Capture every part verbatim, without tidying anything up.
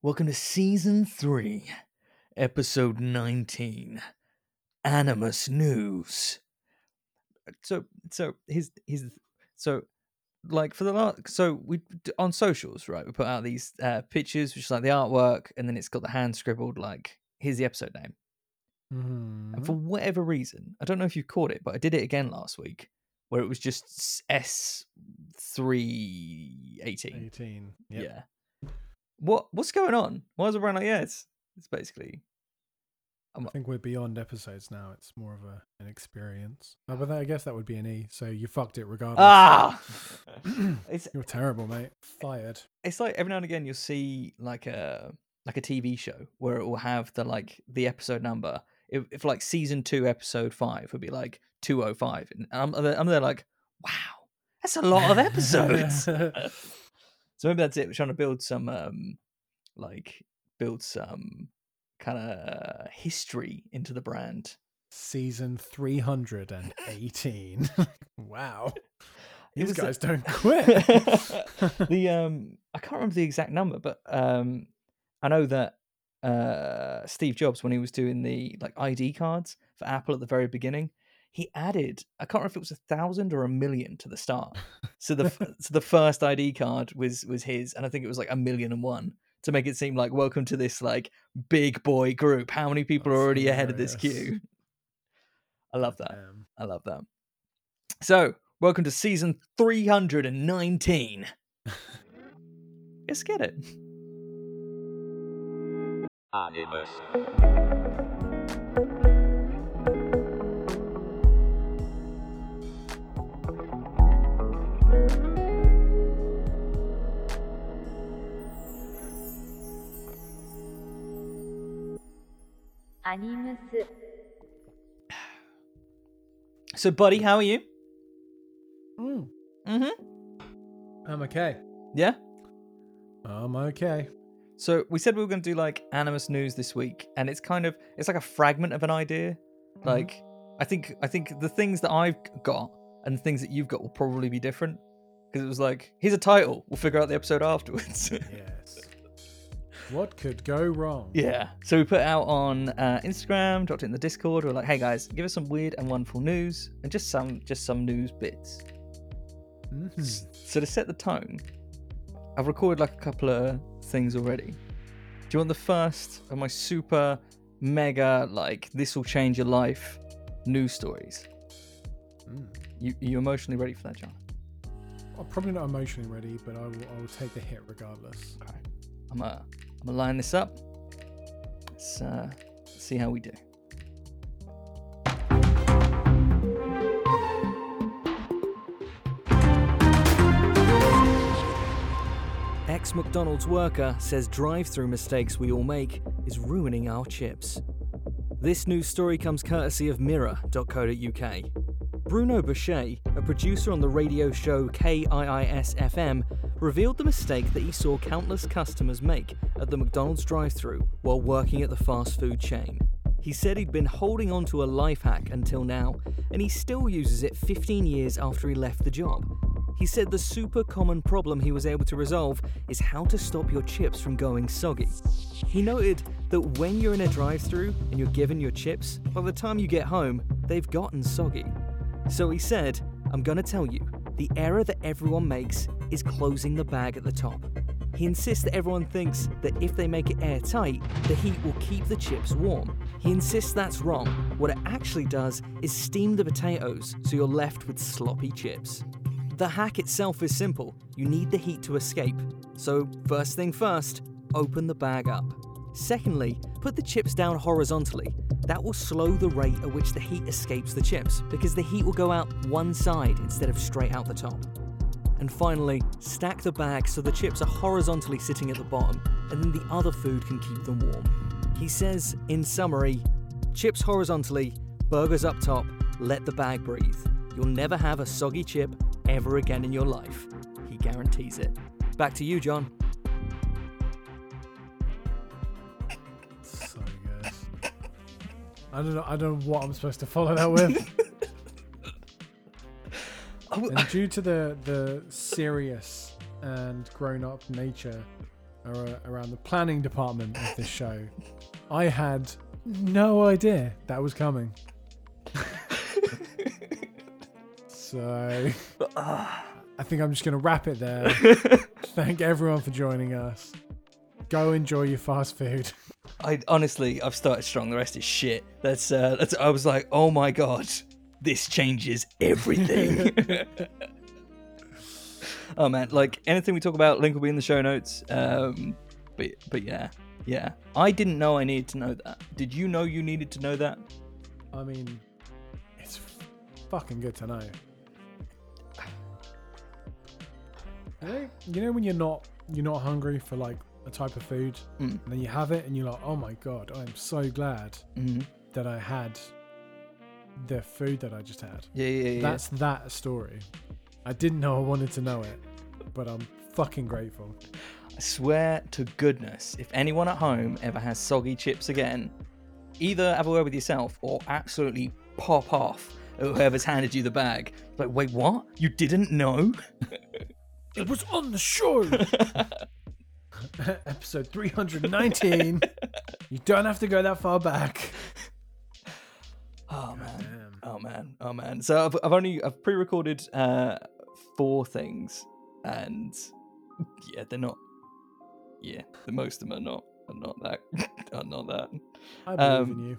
Welcome to Season three, Episode nineteen, Animus News. So, so, here's, here's, so, like, for the last, so, we, on socials, right, we put out these uh, pictures, which is like the artwork, and then it's got the hand scribbled, like, here's the episode name. Mm-hmm. And for whatever reason, I don't know if you caught it, but I did it again last week, where it was just S three eighteen. eighteen, yep. Yeah. What what's going on? Why is it running like yeah? It's it's basically. I'm, I think we're beyond episodes now. It's more of a an experience. Oh, but that, I guess that would be an E. So you fucked it regardless. Ah, it's, you're terrible, mate. Fired. It's like every now and again you'll see like a like a T V show where it will have the like the episode number. If, if like season two episode five would be like two oh five, and I'm I'm there like wow, that's a lot of episodes. So maybe that's it. We're trying to build some, um, like, build some kind of history into the brand. Season three hundred and eighteen. Wow, these guys a... don't quit. the um, I can't remember the exact number, but um, I know that uh, Steve Jobs, when he was doing the like I D cards for Apple at the very beginning, he added, I can't remember if it was a thousand or a million to the start. So the so the first I D card was was his, and I think it was like a million and one to make it seem like welcome to this like big boy group. How many people That's are already hilarious. Ahead of this queue? I love that. Damn. I love that. So welcome to season three hundred and nineteen. Let's get it. Animus. So, buddy, how are you? Mm. Mm-hmm. I'm okay. Yeah? I'm okay. So, we said we were going to do, like, Animus News this week, and it's kind of, it's like a fragment of an idea. Mm-hmm. Like, I think I think the things that I've got and the things that you've got will probably be different, because it was like, here's a title, we'll figure out the episode afterwards. Yes. What could go wrong? Yeah. So we put it out on uh, Instagram, dropped it in the Discord. We're like, hey guys, give us some weird and wonderful news and just some just some news bits. Mm-hmm. So to set the tone, I've recorded like a couple of things already. Do you want the first of my super mega like this will change your life news stories? Mm. You you emotionally ready for that, John? I'm probably not emotionally ready, but I will I will take the hit regardless. Okay. I'm a I'm gonna line this up. Let's uh, see how we do. Ex-McDonald's worker says drive-through mistakes we all make is ruining our chips. This news story comes courtesy of Mirror dot co dot U K. Bruno Boucher, a producer on the radio show K I I S F M, revealed the mistake that he saw countless customers make at the McDonald's drive-thru while working at the fast food chain. He said he'd been holding on to a life hack until now, and he still uses it fifteen years after he left the job. He said the super common problem he was able to resolve is how to stop your chips from going soggy. He noted that when you're in a drive-thru and you're given your chips, by the time you get home, they've gotten soggy. So he said, I'm going to tell you, the error that everyone makes is closing the bag at the top. He insists that everyone thinks that if they make it airtight, the heat will keep the chips warm. He insists that's wrong. What it actually does is steam the potatoes, so you're left with sloppy chips. The hack itself is simple. You need the heat to escape. So first thing first, open the bag up. Secondly, put the chips down horizontally. That will slow the rate at which the heat escapes the chips, because the heat will go out one side instead of straight out the top. And finally, stack the bag so the chips are horizontally sitting at the bottom, and then the other food can keep them warm. He says, in summary, chips horizontally, burgers up top, let the bag breathe. You'll never have a soggy chip ever again in your life. He guarantees it. Back to you, John. I don't know. I don't know what I'm supposed to follow that with. And due to the the serious and grown up nature ar- around the planning department of this show. I had no idea that was coming. So I think I'm just going to wrap it there. Thank everyone for joining us. Go enjoy your fast food. I honestly, I've started strong. The rest is shit. That's uh, that's. I was like, oh my god, this changes everything. Oh man, like anything we talk about, link will be in the show notes. Um, but but yeah, yeah. I didn't know I needed to know that. Did you know you needed to know that? I mean, it's fucking good to know. You know, you know when you're not you're not hungry for like a type of food, mm. and then you have it and you're like, oh my god, I'm so glad mm-hmm. that I had the food that I just had. Yeah, yeah, yeah. That's that story. I didn't know I wanted to know it, but I'm fucking grateful. I swear to goodness, if anyone at home ever has soggy chips again, either have a word with yourself or absolutely pop off at whoever's handed you the bag. Like, wait, what? You didn't know? It was on the show. Episode three hundred nineteen. You don't have to go that far back. Oh man. Damn. Oh man. Oh man. So I've, I've only I've pre-recorded uh, four things, and yeah, they're not. Yeah, the most of them are not are not that are not that. I believe um, in you.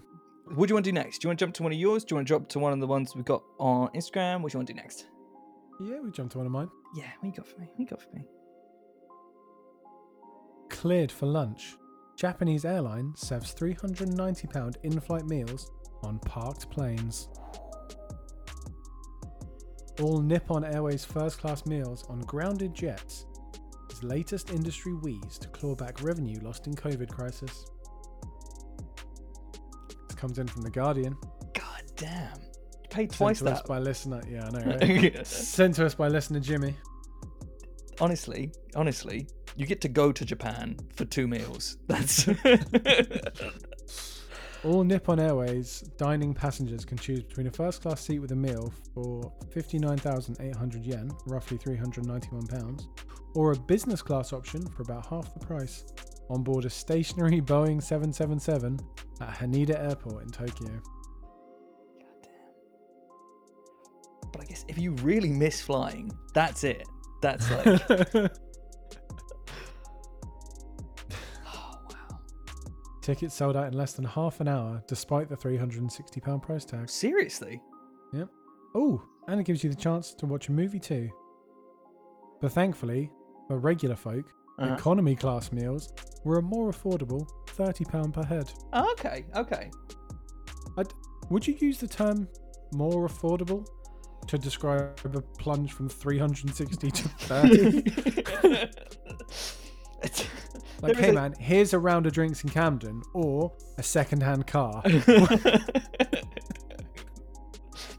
What do you want to do next? Do you want to jump to one of yours? Do you want to jump to one of the ones we've got on Instagram? What do you want to do next? Yeah, we jumped to one of mine. Yeah, what you got for me? What you got for me? Cleared for lunch. Japanese airline serves three hundred ninety pounds in-flight meals on parked planes. All Nippon Airways first-class meals on grounded jets is latest industry wheeze to claw back revenue lost in COVID crisis. This comes in from The Guardian. God damn. You paid twice Sent to that. Us by listener. Yeah, I know, right? Yeah. Sent to us by listener Jimmy. Honestly, honestly, you get to go to Japan for two meals. That's... All Nippon Airways dining passengers can choose between a first-class seat with a meal for fifty-nine thousand eight hundred yen, roughly three hundred ninety-one pounds, or a business-class option for about half the price on board a stationary Boeing seven seventy-seven at Haneda Airport in Tokyo. Goddamn. But I guess if you really miss flying, that's it. That's like... Tickets sold out in less than half an hour, despite the three hundred sixty pounds price tag. Seriously? Yep. Oh, and it gives you the chance to watch a movie too. But thankfully, for regular folk, uh-huh. economy class meals were a more affordable thirty pounds per head. Oh, okay, okay. I'd, would you use the term more affordable to describe a plunge from three hundred sixty to thirty? Like, hey, a... man, here's a round of drinks in Camden or a second-hand car. But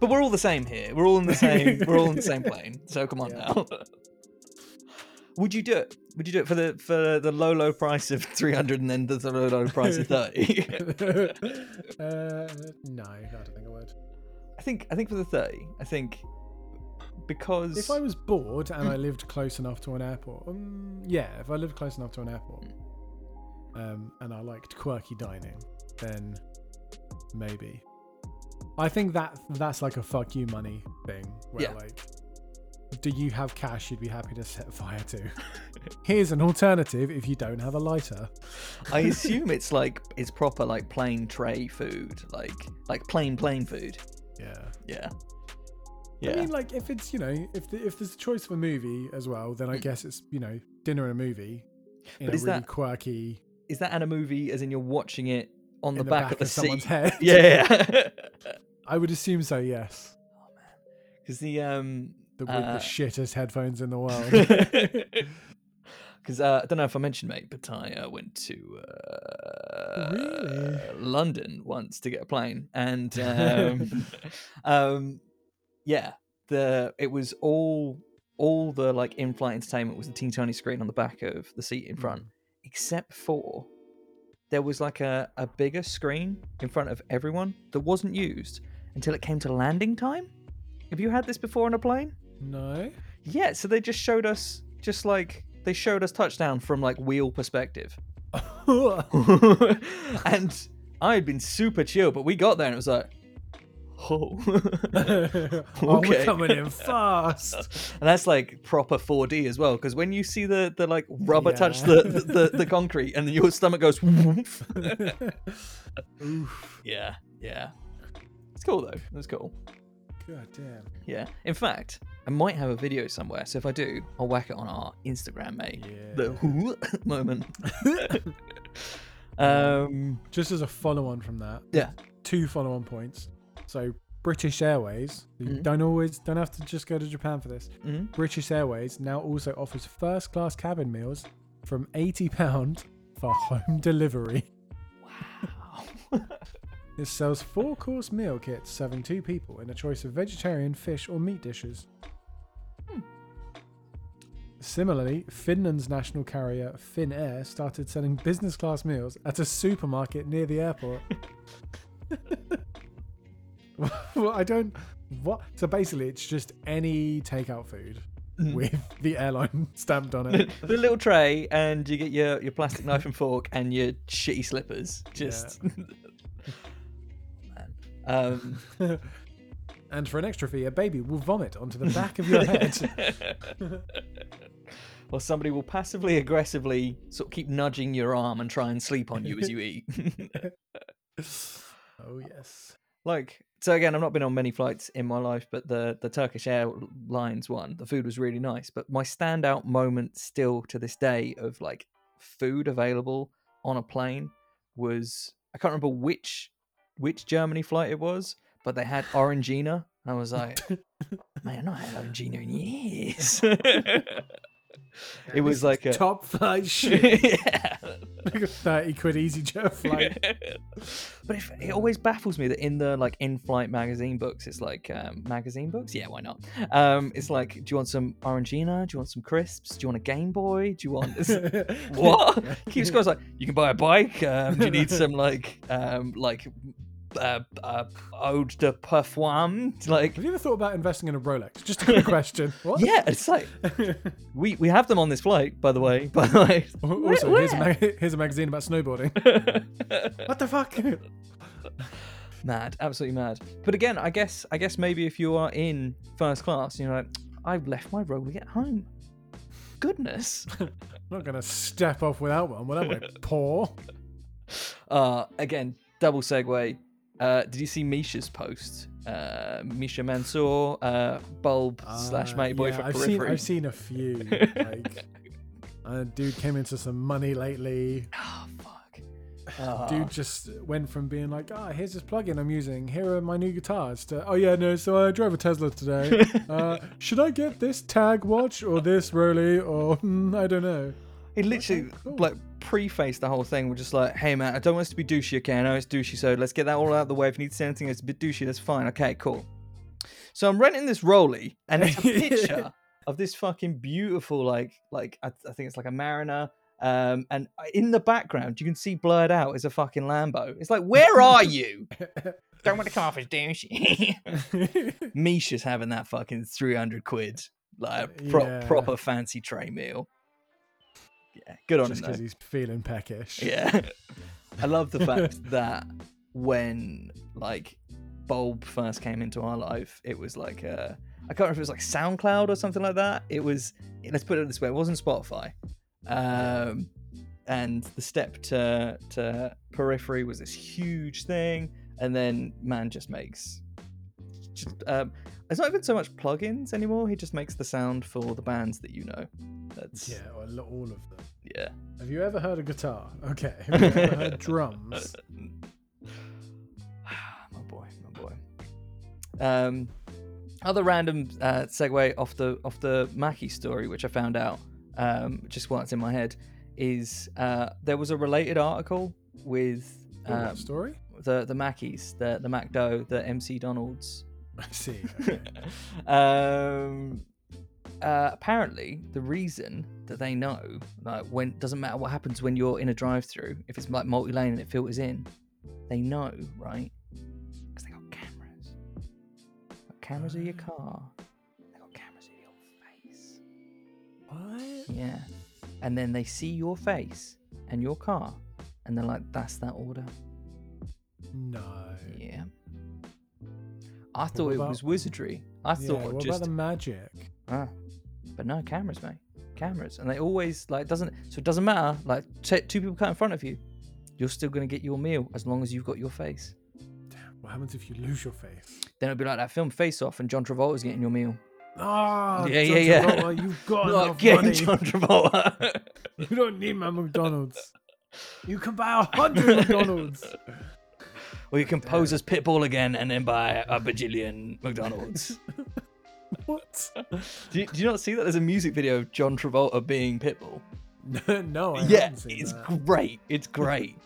we're all the same here. We're all in the same. We're all in the same plane. So come on yeah. now. Would you do it? Would you do it for the for the low low price of three hundred and then the low low price of thirty? uh, no, I don't think I would. I think I think for the thirty. I think. Because if I was bored and I lived close enough to an airport, um, yeah, if I lived close enough to an airport, um, and I liked quirky dining, then maybe. I think that that's like a fuck you money thing. Where yeah. like, do you have cash? You'd be happy to set fire to. Here's an alternative if you don't have a lighter. I assume it's like it's proper like plain tray food, like like plain plain food. Yeah. Yeah. Yeah. I mean, like, if it's, you know, if the, if there's a choice of a movie as well, then I guess it's, you know, dinner and a movie in but is a really that, quirky... Is that and a movie as in you're watching it on the, the back, back of the of seat? Someone's head? Yeah. I would assume so, yes. Oh, man. Because the... um, the, with uh, the shittest headphones in the world. Because uh, I don't know if I mentioned, mate, but I uh, went to uh, really? uh, London once to get a plane. And... um, um yeah, the it was all all the like in-flight entertainment was the teeny tiny screen on the back of the seat in front, except for there was like a, a bigger screen in front of everyone that wasn't used until it came to landing time. Have you had this before on a plane? No. Yeah, so they just showed us just like they showed us touchdown from like wheel perspective. And I had been super chill, but we got there and it was like, oh, okay. Oh, we're coming in fast. And that's like proper four D as well, because when you see the the like rubber yeah. touch the the, the the concrete and your stomach goes woof. Oof. Yeah, yeah. It's cool though. It was cool. God damn. Yeah. In fact, I might have a video somewhere, so if I do, I'll whack it on our Instagram, mate. Yeah. The whoo moment. um just as a follow-on from that. Yeah. Two follow-on points. So British Airways, mm-hmm. you don't always don't have to just go to Japan for this. Mm-hmm. British Airways now also offers first class cabin meals from eighty pounds for home delivery. Wow. It sells four course meal kits serving two people in a choice of vegetarian, fish or meat dishes. Hmm. Similarly, Finland's national carrier Finnair started selling business class meals at a supermarket near the airport. Well, I don't. What? So basically, it's just any takeout food mm. with the airline stamped on it. The little tray, and you get your, your plastic knife and fork and your shitty slippers. Just. Yeah. Man. Um. And for an extra fee, a baby will vomit onto the back of your head. Or somebody will passively aggressively sort of keep nudging your arm and try and sleep on you as you eat. Oh yes. Like. So again, I've not been on many flights in my life, but the, the Turkish Airlines one, the food was really nice. But my standout moment still to this day of like food available on a plane was, I can't remember which which Germany flight it was, but they had Orangina. I was like, man, I've not had Orangina in years. It was like a top flight shit. Yeah. Like a thirty quid EasyJet flight. But if, it always baffles me that in the like in-flight magazine books, it's like um, magazine books. Yeah, why not? Um, it's like, do you want some Orangina? Do you want some crisps? Do you want a Game Boy? Do you want this? What? Keeps going. Like, you can buy a bike. Um, do you need some like um, like uh, uh, eau de parfum? Like, have you ever thought about investing in a Rolex? Just a quick question. What? Yeah, it's like we we have them on this flight, by the way. By the way, also where, where? Here's, a mag- here's a magazine about snowboarding. What the fuck? Mad, absolutely mad. But again, I guess I guess maybe if you are in first class, you're like, I've left my Rolex at home. Goodness, I'm not gonna step off without one, will I? Poor. Uh, again, double segue. Uh, did you see Misha's post? Uh, Misha Mansour, uh, Bulb uh, slash Mighty Boy yeah, for I've Periphery. Seen, I've seen a few. Like, uh, dude came into some money lately. Oh, fuck. Uh, dude just went from being like, ah, oh, here's this plugin I'm using. Here are my new guitars. To, oh, yeah, no, so I drove a Tesla today. uh, should I get this Tag watch or this Rolex or mm, I don't know. He literally okay, cool. like prefaced the whole thing. We're just like, hey man, I don't want us to be douchey, okay? I know it's douchey, so let's get that all out of the way. If you need to say anything that's a bit douchey, that's fine. Okay, cool. So I'm renting this Rolex, and it's a picture of this fucking beautiful, like, like I, I think it's like a Mariner. Um, and in the background, you can see blurred out is a fucking Lambo. It's like, where are you? Don't want to come off as douchey. Misha's having that fucking three hundred quid, like pro- yeah. proper fancy tray meal. Yeah, good on him. Just because he's feeling peckish. Yeah. I love the fact that when like Bulb first came into our life, it was like uh I can't remember if it was like SoundCloud or something like that. It was, let's put it this way, it wasn't Spotify. Um and the step to to Periphery was this huge thing, and then man just makes just um it's not even so much plugins anymore. He just makes the sound for the bands that you know. That's yeah, well, all of them. Yeah. Have you ever heard a guitar? Okay. Have you ever heard drums? my boy, my boy. Um, other random uh, segue off the off the Mackie story, which I found out um, just while it's in my head, is uh, there was a related article with um, oh, what story the the Mackies, the the MacDo, the M C Donalds. I see. Okay. um, uh, apparently, the reason that they know, like, when doesn't matter what happens when you're in a drive-through, if it's like multi-lane and it filters in, they know, right? Because they got cameras. Got cameras in your car. They got cameras in your face. What? Yeah. and then they see your face and your car, and they're like, that's that order. No. Yeah. I thought what about, it was wizardry. I yeah, thought what just... about the magic? Ah, but no, cameras, mate. Cameras. And they always, like, doesn't... So it doesn't matter. Like, t- two people cut in front of you. You're still going to get your meal as long as you've got your face. Damn, what happens if you lose your face? Then it'll be like that film Face Off and John Travolta's getting your meal. Ah, oh, yeah, John yeah, Travolta, yeah. You've got enough getting money. John Travolta. You don't need my McDonald's. You can buy a hundred McDonald's. Or you can pose as Pitbull again and then buy a bajillion McDonald's. What? Do you, do you not see that? There's a music video of John Travolta being Pitbull. No, I yeah, haven't seen it's that. great. It's great.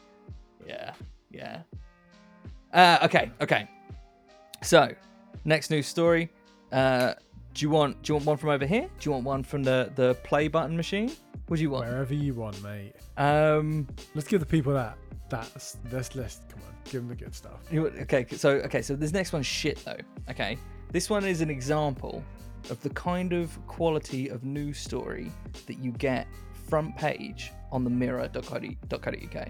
Yeah, yeah. Uh, okay, okay. So, next news story. Uh, do you want do you want one from over here? Do you want one from the, the play button machine? What do you want? Wherever you want, mate. Um, let's give the people that. That's this list. Come on, give them the good stuff. You, okay, so okay, so this next one's shit though. Okay, this one is an example of the kind of quality of news story that you get front page on the Mirror dot co dot uk.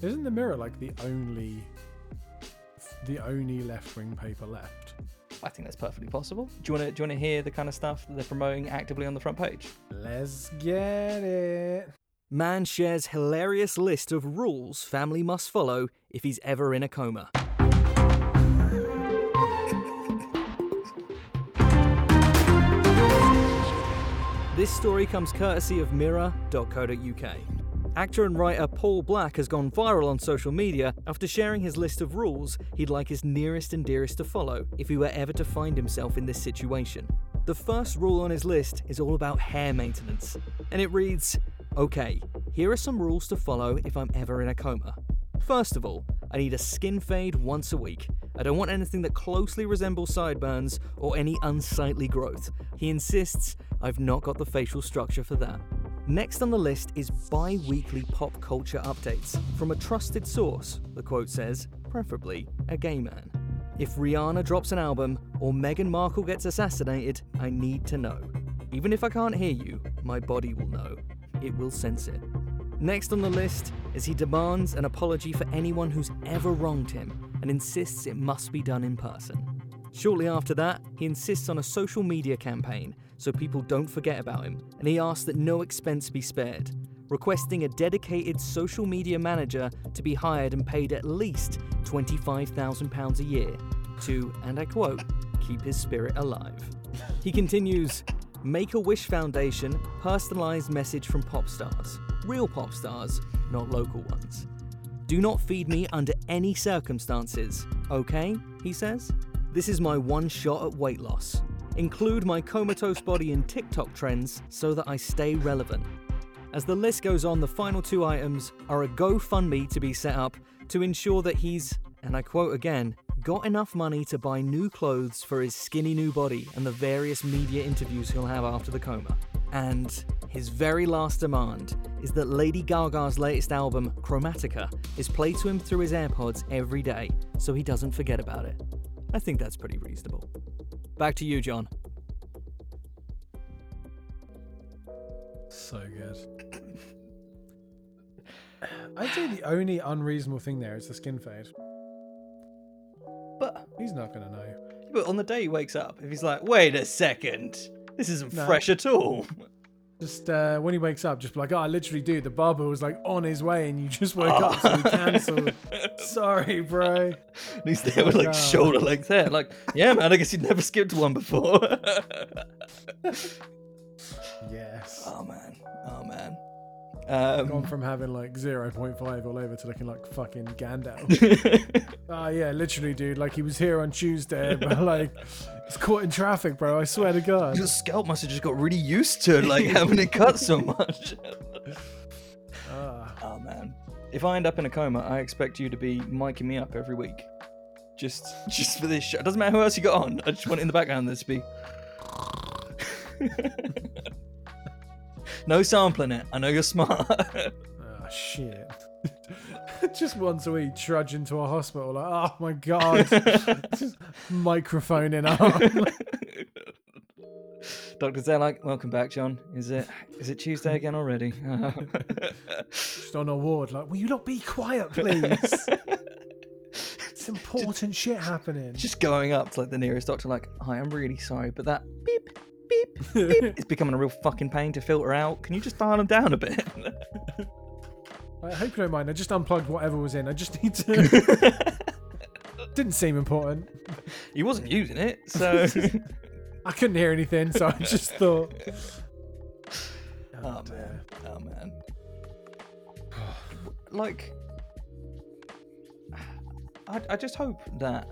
Isn't the Mirror like the only, the only left wing paper left? I think that's perfectly possible. Do you want to do you want to hear the kind of stuff that they're promoting actively on the front page? Let's get it. Man shares hilarious list of rules family must follow if he's ever in a coma. This story comes courtesy of Mirror dot co dot uk. Actor and writer Paul Black has gone viral on social media after sharing his list of rules he'd like his nearest and dearest to follow if he were ever to find himself in this situation. The first rule on his list is all about hair maintenance, and it reads, okay, here are some rules to follow if I'm ever in a coma. First of all, I need a skin fade once a week. I don't want anything that closely resembles sideburns or any unsightly growth. He insists, I've not got the facial structure for that. Next on the list is bi-weekly pop culture updates from a trusted source, the quote says, preferably a gay man. If Rihanna drops an album or Meghan Markle gets assassinated, I need to know. Even if I can't hear you, my body will know. It will sense it. Next on the list is he demands an apology for anyone who's ever wronged him and insists it must be done in person. Shortly after that, he insists on a social media campaign so people don't forget about him, and he asks that no expense be spared, requesting a dedicated social media manager to be hired and paid at least twenty-five thousand pounds a year to, and I quote, keep his spirit alive. He continues, Make-A-Wish Foundation, personalised message from pop stars. Real pop stars, not local ones. Do not feed me under any circumstances, okay, he says. This is my one shot at weight loss. Include my comatose body in TikTok trends so that I stay relevant. As the list goes on, the final two items are a GoFundMe to be set up to ensure that he's, and I quote again, got enough money to buy new clothes for his skinny new body and the various media interviews he'll have after the coma. And his very last demand is that Lady Gaga's latest album, Chromatica, is played to him through his AirPods every day so he doesn't forget about it. I think that's pretty reasonable. Back to you, John. So good. I'd say the only unreasonable thing there is the skin fade. But he's not going to know. But on the day he wakes up, if he's like, wait a second, this isn't no. fresh at all. Just uh, when he wakes up, just be like, oh, I literally do. The barber was like on his way and you just woke oh. up, so we cancelled. Sorry, bro. And he's there with like oh. shoulder length hair. Like, yeah, man, I guess you'd never skipped one before. Yes. Oh, man. Oh, man. Um, Gone from having like zero point five all over to looking like fucking Gandalf. Ah, uh, yeah, literally, dude. Like he was here on Tuesday, but like it's caught in traffic, bro. I swear to God. Your scalp must have just got really used to like having it cut so much. uh, oh man, if I end up in a coma, I expect you to be micing me up every week, just just for this show. It doesn't matter who else you got on. I just want in the background this to be. No sampling it. I know you're smart. Oh, shit. Just once a week, trudge into a hospital. Like, oh, my God. Just microphone in arm. Doctor Zerlak, welcome back, John. Is it is it Tuesday again already? Just on our ward, like, will you not be quiet, please? It's important just, shit happening. Just going up to like the nearest doctor, like, hi, I'm really sorry, but that beep, beep, beep, it's becoming a real fucking pain to filter out. Can you just dial them down a bit? I hope you don't mind. I just unplugged whatever was in. I just need to. Didn't seem important. He wasn't using it, so. I couldn't hear anything, so I just thought. Oh, oh man. Oh, man. Like, I, I just hope that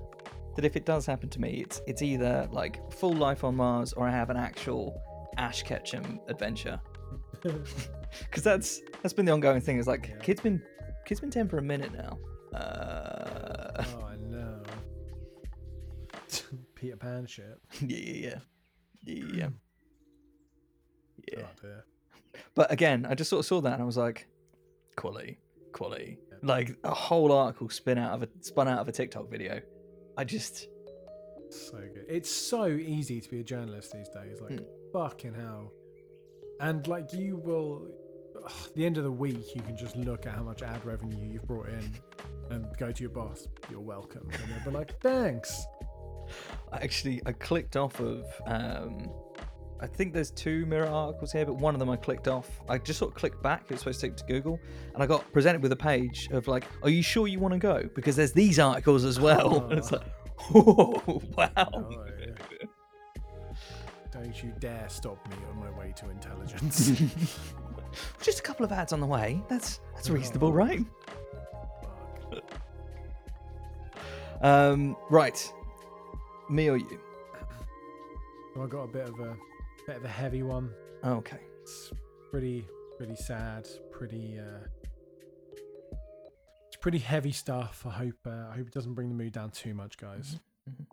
that if it does happen to me, it's it's either like full life on Mars or I have an actual Ash Ketchum adventure. Because that's that's been the ongoing thing. Is like, yeah. kid's been kid's been ten for a minute now. Uh... Oh, I know. Peter Pan shit. Yeah, yeah, yeah, yeah, yeah. Oh, dear. But again, I just sort of saw that and I was like, quality, quality. Yeah. Like a whole article spin out of a spun out of a TikTok video. I just so good. It's so easy to be a journalist these days. Like mm. fucking hell. And like you will, ugh, at the end of the week, you can just look at how much ad revenue you've brought in, and go to your boss. You're welcome. And they'll be like, thanks. Actually, I clicked off of, um, I think there's two Mirror articles here, but one of them I clicked off. I just sort of clicked back. It was supposed to take me to Google. And I got presented with a page of like, are you sure you want to go? Because there's these articles as well. Oh. And it's like, oh, wow. Oh, yeah. Don't you dare stop me on my way to intelligence. Just a couple of ads on the way. That's that's reasonable, oh. right? um, right. Me or you? I got a bit of a bit of a heavy one. Okay. It's pretty pretty sad. Pretty uh, it's pretty heavy stuff. I hope uh, I hope it doesn't bring the mood down too much, guys. Mm-hmm.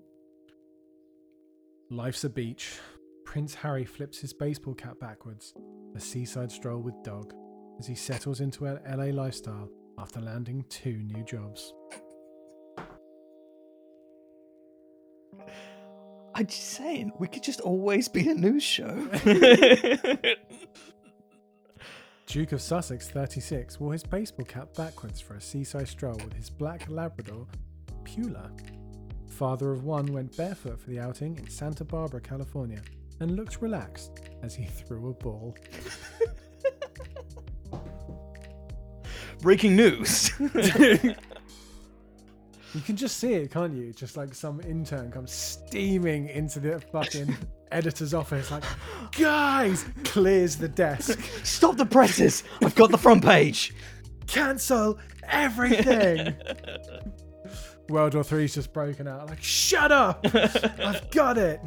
Life's a beach. Prince Harry flips his baseball cap backwards. A seaside stroll with dog as he settles into an L A lifestyle after landing two new jobs. I'm just saying, we could just always be a news show. Duke of Sussex, thirty-six, wore his baseball cap backwards for a seaside stroll with his black Labrador, Pula. Father of one went barefoot for the outing in Santa Barbara, California, and looked relaxed as he threw a ball. Breaking news. You can just see it, can't you? Just like some intern comes steaming into the fucking editor's office like, guys, clears the desk. Stop the presses. I've got the front page. Cancel everything. World War Three's just broken out. Like, shut up. I've got it.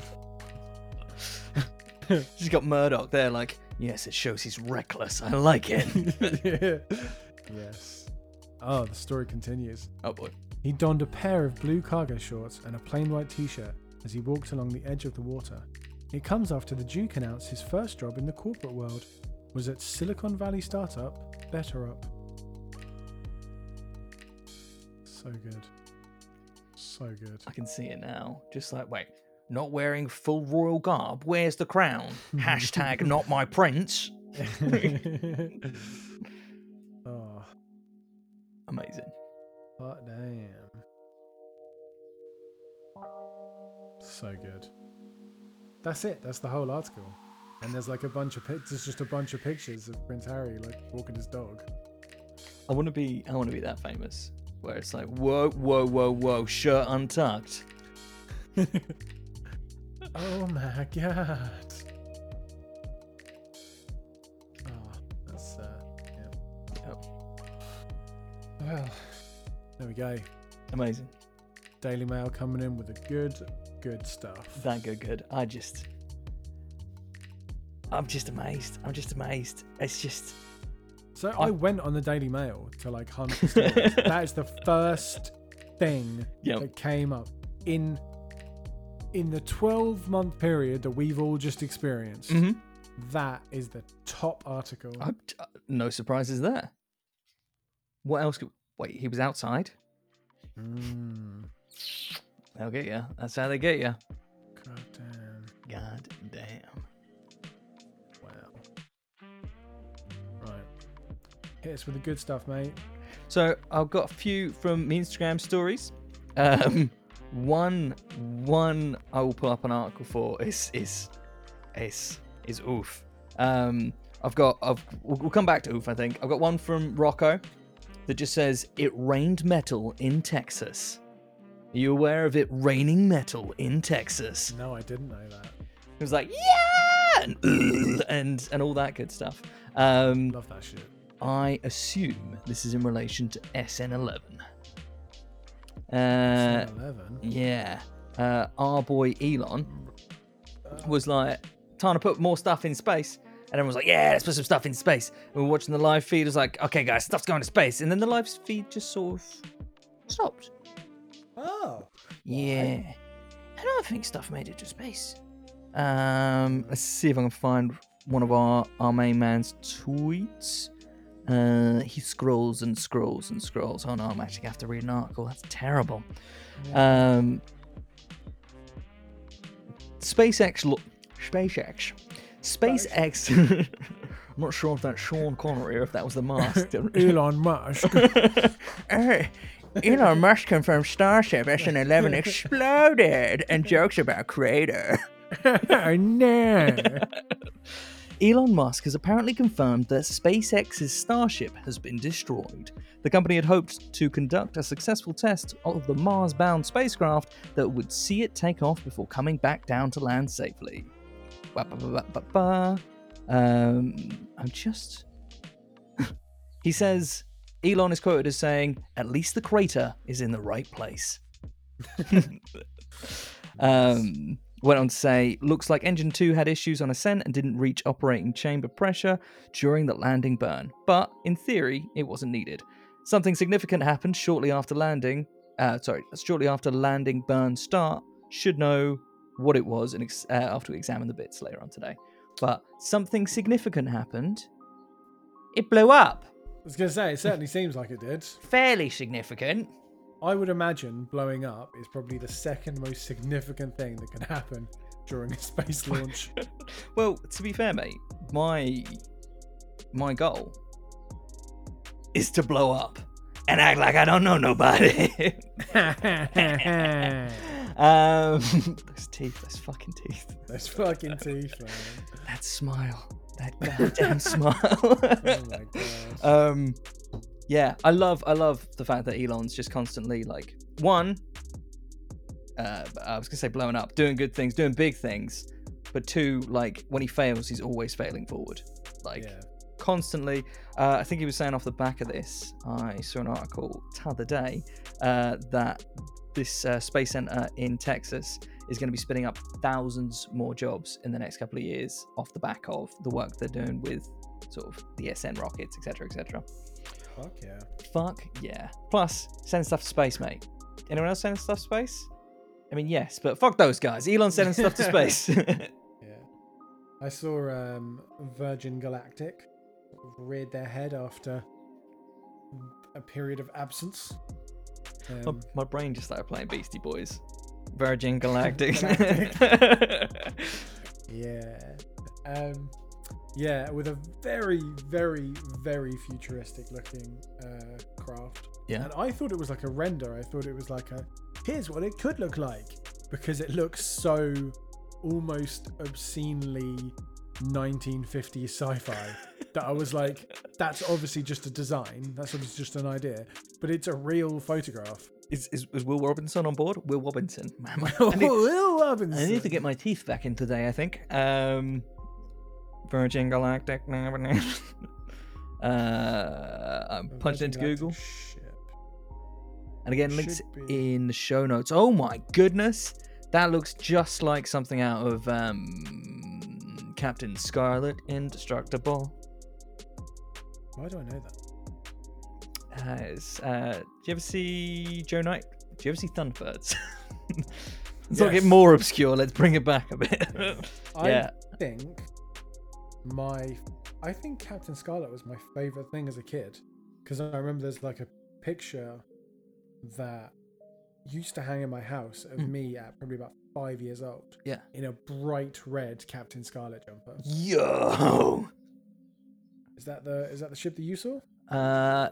She's got Murdoch there like, yes, it shows he's reckless. I like it. Yeah. Yes. Oh, the story continues. Oh, boy. He donned a pair of blue cargo shorts and a plain white t-shirt as he walked along the edge of the water. It comes after the Duke announced his first job in the corporate world was at Silicon Valley startup BetterUp. So good. So good. I can see it now. Just like, wait, not wearing full royal garb. Where's the crown? Hashtag not my prince. Oh. Amazing. But damn. So good. That's it. That's the whole article. And there's like a bunch of pictures. There's just a bunch of pictures of Prince Harry like walking his dog. I want to be. I want to be that famous. Where it's like, whoa, whoa, whoa, whoa, shirt untucked. Oh my god. Oh, that's uh, yeah. Yep. Well. There we go. Amazing. Daily Mail coming in with the good, good stuff. That good, good. I just, I'm just amazed. I'm just amazed. It's just. So I, I went on the Daily Mail to like hunt for stories. That is the first thing yep. that came up in in the twelve month period that we've all just experienced. Mm-hmm. That is the top article. I, no surprises there. What else could? Wait, he was outside? Mm. They'll get you. That's how they get you. God damn. God damn. Hit us with the good stuff, mate. So I've got a few from my Instagram stories. Um, one, one I will pull up an article for is is is is oof. Um, I've got. I've, we'll come back to oof. I think I've got one from Rocco that just says it rained metal in Texas. Are you aware of it raining metal in Texas? No, I didn't know that. It was like yeah, and and, and all that good stuff. Um, Love that shit. I assume this is in relation to S N eleven. Uh, S N eleven? Yeah. Uh, our boy Elon was like, trying to put more stuff in space. And everyone was like, yeah, let's put some stuff in space. And we were watching the live feed. It was like, okay, guys, stuff's going to space. And then the live feed just sort of stopped. Oh. Yeah. Why? And I think stuff made it to space. Um, let's see if I can find one of our, our main man's tweets. Uh, he scrolls and scrolls and scrolls. Oh no, I'm actually gonna have to read an article. That's terrible. Yeah. Um, SpaceX, lo- SpaceX, SpaceX. SpaceX. I'm not sure if that's Sean Connery or if that was the mask. Elon Musk. uh, Elon Musk confirms Starship S N eleven exploded and jokes about crater. Oh no. Elon Musk has apparently confirmed that SpaceX's Starship has been destroyed. The company had hoped to conduct a successful test of the Mars-bound spacecraft that would see it take off before coming back down to land safely. Ba, ba, ba, ba, ba. Um, I'm just... He says, Elon is quoted as saying, at least the crater is in the right place. um... Went on to say, looks like engine two had issues on ascent and didn't reach operating chamber pressure during the landing burn. But, in theory, it wasn't needed. Something significant happened shortly after landing. Uh, sorry, shortly after landing burn start. Should know what it was and ex- uh, after we examine the bits later on today. But something significant happened. It blew up. I was going to say, it certainly seems like it did. Fairly significant. I would imagine blowing up is probably the second most significant thing that can happen during a space launch. Well, to be fair, mate, my my goal is to blow up and act like I don't know nobody. um, those teeth, those fucking teeth. Those fucking teeth, man. That smile, that goddamn smile. Oh my gosh. Um... Yeah, I love I love the fact that Elon's just constantly like, one, uh, I was going to say blowing up, doing good things, doing big things. But two, like when he fails, he's always failing forward. Like yeah. Constantly. Uh, I think he was saying off the back of this, I saw an article the other day uh, that this uh, space center in Texas is going to be spinning up thousands more jobs in the next couple of years off the back of the work they're doing with sort of the S N rockets, et cetera, et cetera. Fuck yeah. Fuck yeah. Plus, send stuff to space, mate. Anyone else sending stuff to space? I mean, yes, but fuck those guys. Elon's sending stuff to space. Yeah. I saw um, Virgin Galactic reared their head after a period of absence. Um, my, my brain just started playing Beastie Boys. Virgin Galactic. Galactic. Yeah. Um... Yeah, with a very, very, very futuristic-looking uh, craft. Yeah. And I thought it was like a render. I thought it was like a, here's what it could look like. Because it looks so almost obscenely nineteen fifties sci-fi that I was like, that's obviously just a design. That's obviously just an idea. But it's a real photograph. Is, is, is Will Robinson on board? Will Robinson. I need, Will Robinson. I need to get my teeth back in today, I think. Um... Virgin Galactic. uh, I'm punched into Google. Ship. And again, links in the show notes. Oh my goodness. That looks just like something out of um, Captain Scarlet, Indestructible. Why do I know that? Uh, it's, uh, do you ever see Joe Knight? Do you ever see Thunderbirds? Let's yes. Not get more obscure. Let's bring it back a bit. yeah. I think... My, I think Captain Scarlet was my favorite thing as a kid, because I remember there's like a picture that used to hang in my house of mm. me at probably about five years old. Yeah, in a bright red Captain Scarlet jumper. Yo, is that the is that the ship that you saw? Uh,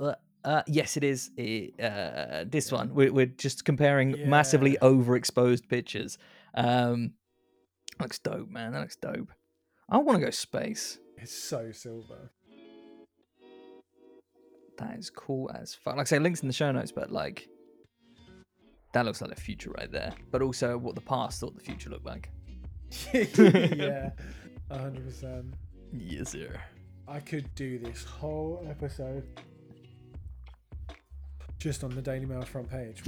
uh, uh, yes, it is. Uh, this one. We're, we're just comparing yeah. massively overexposed pictures. Um, looks dope, man. That looks dope. I want to go space. It's so silver. That is cool as fuck. Like I say, links in the show notes, but like, that looks like the future right there. But also what the past thought the future looked like. Yeah, one hundred percent. Yes, sir. I could do this whole episode just on the Daily Mail front page.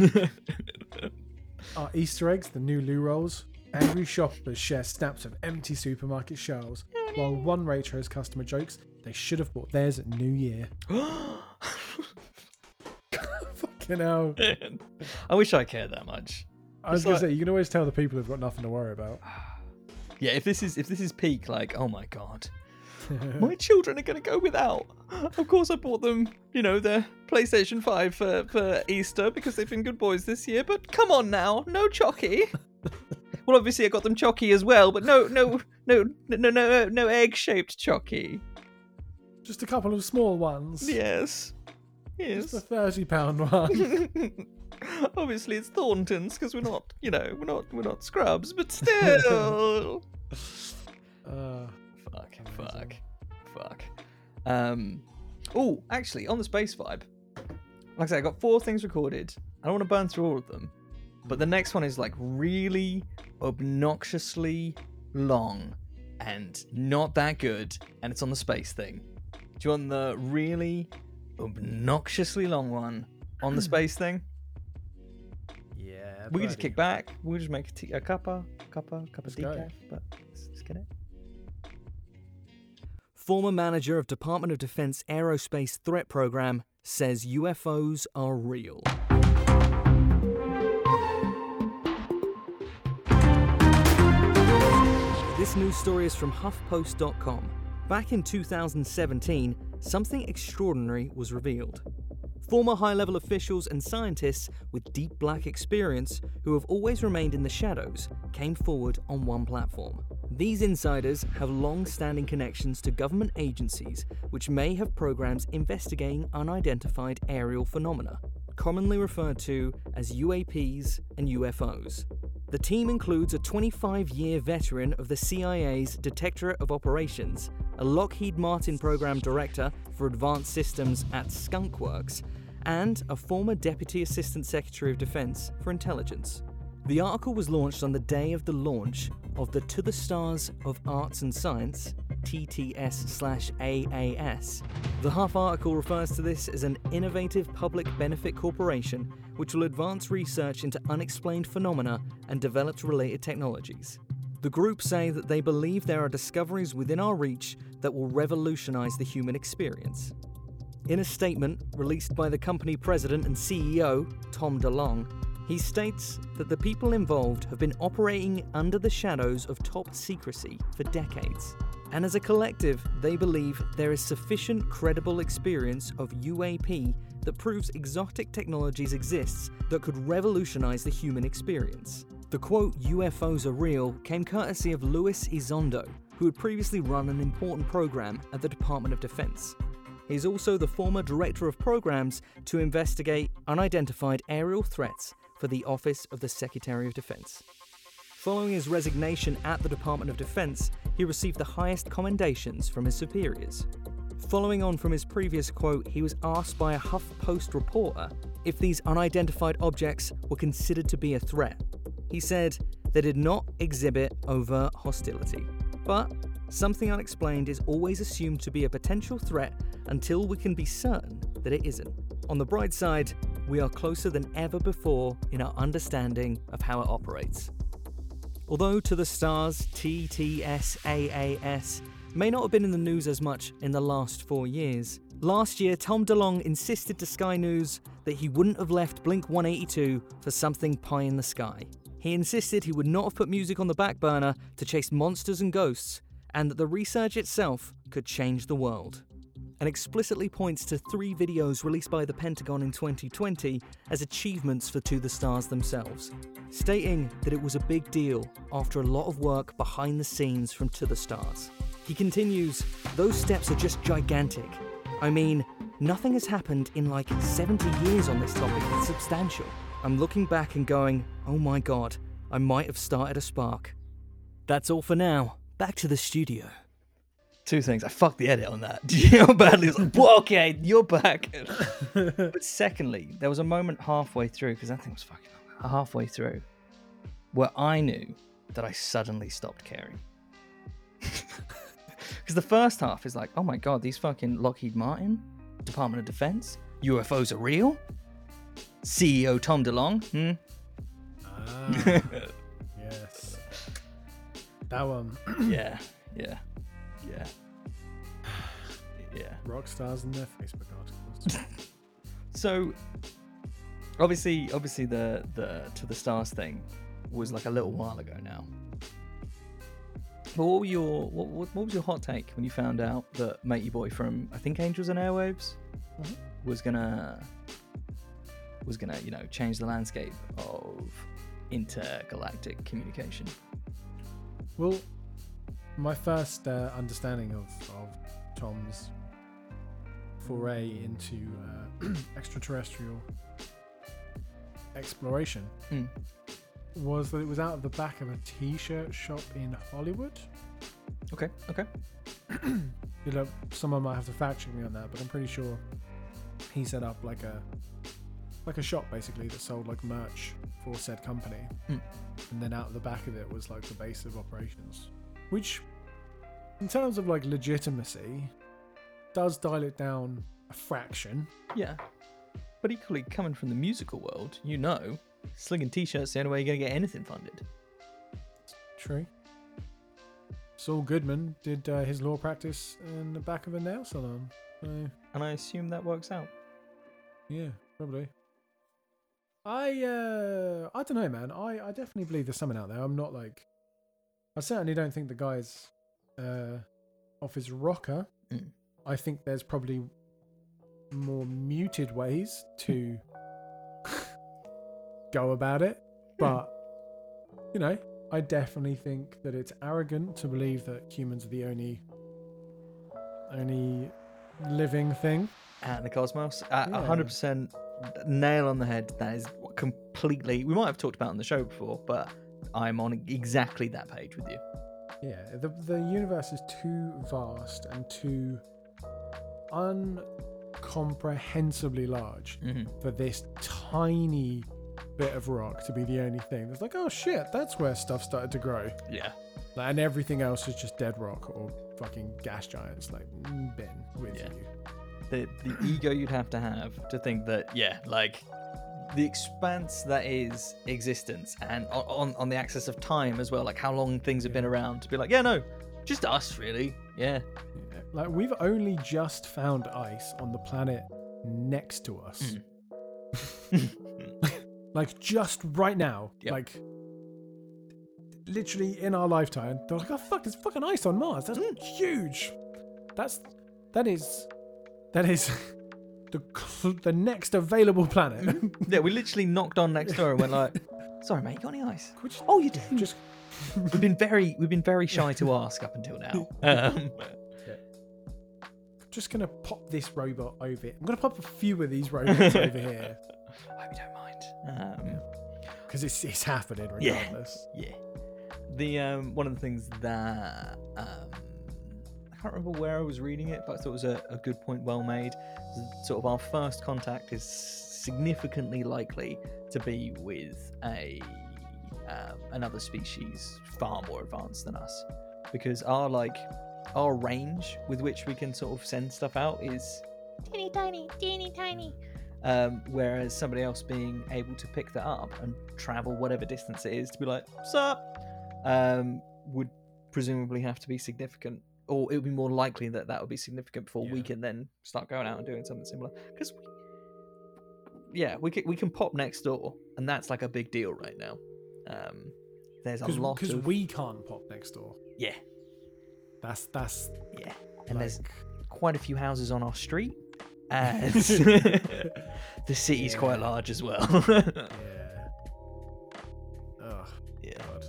Our Easter eggs, the new loo rolls. Angry shoppers share snaps of empty supermarket shelves. While one Raicho's customer jokes, they should have bought theirs at New Year. Fucking hell. Man, I wish I cared that much. I was it's gonna like... say, you can always tell the people who've got nothing to worry about. Yeah, if this is if this is peak, like, oh my god, my children are gonna go without. Of course, I bought them, you know, their PlayStation five for for Easter because they've been good boys this year. But come on now, no chocky. Well, obviously I got them chocky as well, but no, no, no, no, no, no egg-shaped chocky. Just a couple of small ones. Yes, yes. Just a thirty-pound one. Obviously it's Thornton's because we're not, you know, we're not, we're not scrubs, but still. uh, fuck, amazing. fuck, fuck. Um. Oh, actually, on the space vibe, like I said, I got four things recorded. I don't want to burn through all of them. But the next one is like really obnoxiously long and not that good. And it's on the space thing. Do you want the really obnoxiously long one on the space thing? Yeah. We can just kick back. We'll just make a, t- a cuppa, cuppa, cuppa decaf. But let's, let's get it. Former manager of Department of Defense Aerospace Threat Program says U F Os are real. This news story is from huff post dot com. Back in two thousand seventeen, something extraordinary was revealed. Former high-level officials and scientists with deep black experience who have always remained in the shadows came forward on one platform. These insiders have long-standing connections to government agencies which may have programs investigating unidentified aerial phenomena, commonly referred to as U A Ps and U F Os. The team includes a twenty-five-year veteran of the C I A's Directorate of Operations, a Lockheed Martin Program Director for Advanced Systems at Skunk Works, and a former Deputy Assistant Secretary of Defense for Intelligence. The article was launched on the day of the launch of the To the Stars of Arts and Science, T T S slash A A S. The Huff article refers to this as an innovative public benefit corporation which will advance research into unexplained phenomena and develop related technologies. The group say that they believe there are discoveries within our reach that will revolutionize the human experience. In a statement released by the company president and C E O, Tom DeLonge, he states that the people involved have been operating under the shadows of top secrecy for decades. And as a collective, they believe there is sufficient credible experience of U A P that proves exotic technologies exists that could revolutionize the human experience. The quote, "U F Os are real," came courtesy of Luis Elizondo, who had previously run an important program at the Department of Defense. He is also the former director of programs to investigate unidentified aerial threats for the Office of the Secretary of Defense. Following his resignation at the Department of Defense, he received the highest commendations from his superiors. Following on from his previous quote, he was asked by a HuffPost reporter if these unidentified objects were considered to be a threat. He said, "They did not exhibit overt hostility, but something unexplained is always assumed to be a potential threat until we can be certain that it isn't. On the bright side, we are closer than ever before in our understanding of how it operates." Although To the Stars, T T S A A S, may not have been in the news as much in the last four years, last year Tom DeLonge insisted to Sky News that he wouldn't have left Blink one eighty-two for something pie in the sky. He insisted he would not have put music on the back burner to chase monsters and ghosts, and that the research itself could change the world. And explicitly points to three videos released by the Pentagon in twenty twenty as achievements for To The Stars themselves, stating that it was a big deal after a lot of work behind the scenes from To The Stars. He continues, "Those steps are just gigantic. I mean, nothing has happened in like seventy years on this topic that's substantial. I'm looking back and going, oh my god, I might have started a spark. That's all for now. Back to the studio. Two things. I fucked the edit on that. Do you know how badly it was like, well, okay, you're back. But secondly, there was a moment halfway through, because that thing was fucking up, halfway through, where I knew that I suddenly stopped caring. Because the first half is like, oh my god, these fucking Lockheed Martin, Department of Defense, U F Os are real. C E O Tom DeLonge. Hmm. Ah, yes. That one. Yeah, yeah. Yeah. Yeah. Rock stars and their Facebook articles. So obviously obviously the, the To the Stars thing was like a little while ago now. But what were your what, what, what was your hot take when you found out that Mighty Boy from I think Angels and Airwaves mm-hmm. was gonna was gonna, you know, change the landscape of intergalactic communication? Well, my first uh, understanding of, of Tom's foray into uh, extraterrestrial exploration mm. was that it was out of the back of a t-shirt shop in Hollywood. Okay, okay. You know, someone might have to fact check me on that, but I'm pretty sure he set up like a like a shop basically that sold like merch for said company, mm. and then out of the back of it was like the base of operations. Which, in terms of like legitimacy, does dial it down a fraction. Yeah, but equally, coming from the musical world, you know, slinging t-shirts the only way you're gonna get anything funded. True. Saul Goodman did uh, his law practice in the back of a nail salon, so... and I assume that works out. Yeah, probably. I uh, I don't know, man. I I definitely believe there's something out there. I'm not like. I certainly don't think the guy's uh, off his rocker. Mm. I think there's probably more muted ways to go about it. But, you know, I definitely think that it's arrogant to believe that humans are the only only living thing. Out in the cosmos. Uh, yeah. one hundred percent nail on the head. That is completely... We might have talked about it on the show before, but... I'm on exactly that page with you. Yeah, the the universe is too vast and too uncomprehensibly large mm-hmm. for this tiny bit of rock to be the only thing. It's like, oh shit, that's where stuff started to grow. Yeah. Like, and everything else is just dead rock or fucking gas giants. Like, Ben, with yeah. you. The, the ego you'd have to have to think that, yeah, like... the expanse that is existence, and on on the axis of time as well, like how long things have been around, to be like, yeah, no, just us, really. Yeah. yeah. Like, we've only just found ice on the planet next to us. Mm. Like, just right now. Yep. Like, literally in our lifetime, they're like, oh, fuck, there's fucking ice on Mars. That's mm. huge. That's, that is, that is... The, cl- the next available planet. Yeah, we literally knocked on next door and went like, "Sorry, mate, you got any ice?" You, oh, you do. Just we've been very, we've been very shy to ask up until now. Um, yeah. Just gonna pop this robot over. I'm gonna pop a few of these robots over here. I hope you don't mind. Because um, it's it's happening regardless. Yeah. yeah. The um, one of the things that. Um, I can't remember where I was reading it, but I thought it was a, a good point, well made. Sort of our first contact is significantly likely to be with a um, another species far more advanced than us, because our like our range with which we can sort of send stuff out is teeny tiny, teeny tiny. Um, whereas somebody else being able to pick that up and travel whatever distance it is to be like, sup, um, would presumably have to be significant. Or it would be more likely that that would be significant before yeah. we can then start going out and doing something similar. Because, yeah, we can, we can pop next door, and that's like a big deal right now. Um, there's a lot because of... we can't pop next door. Yeah, that's that's yeah. And like... there's quite a few houses on our street, and the city's yeah. quite large as well. yeah. Oh, yeah. God.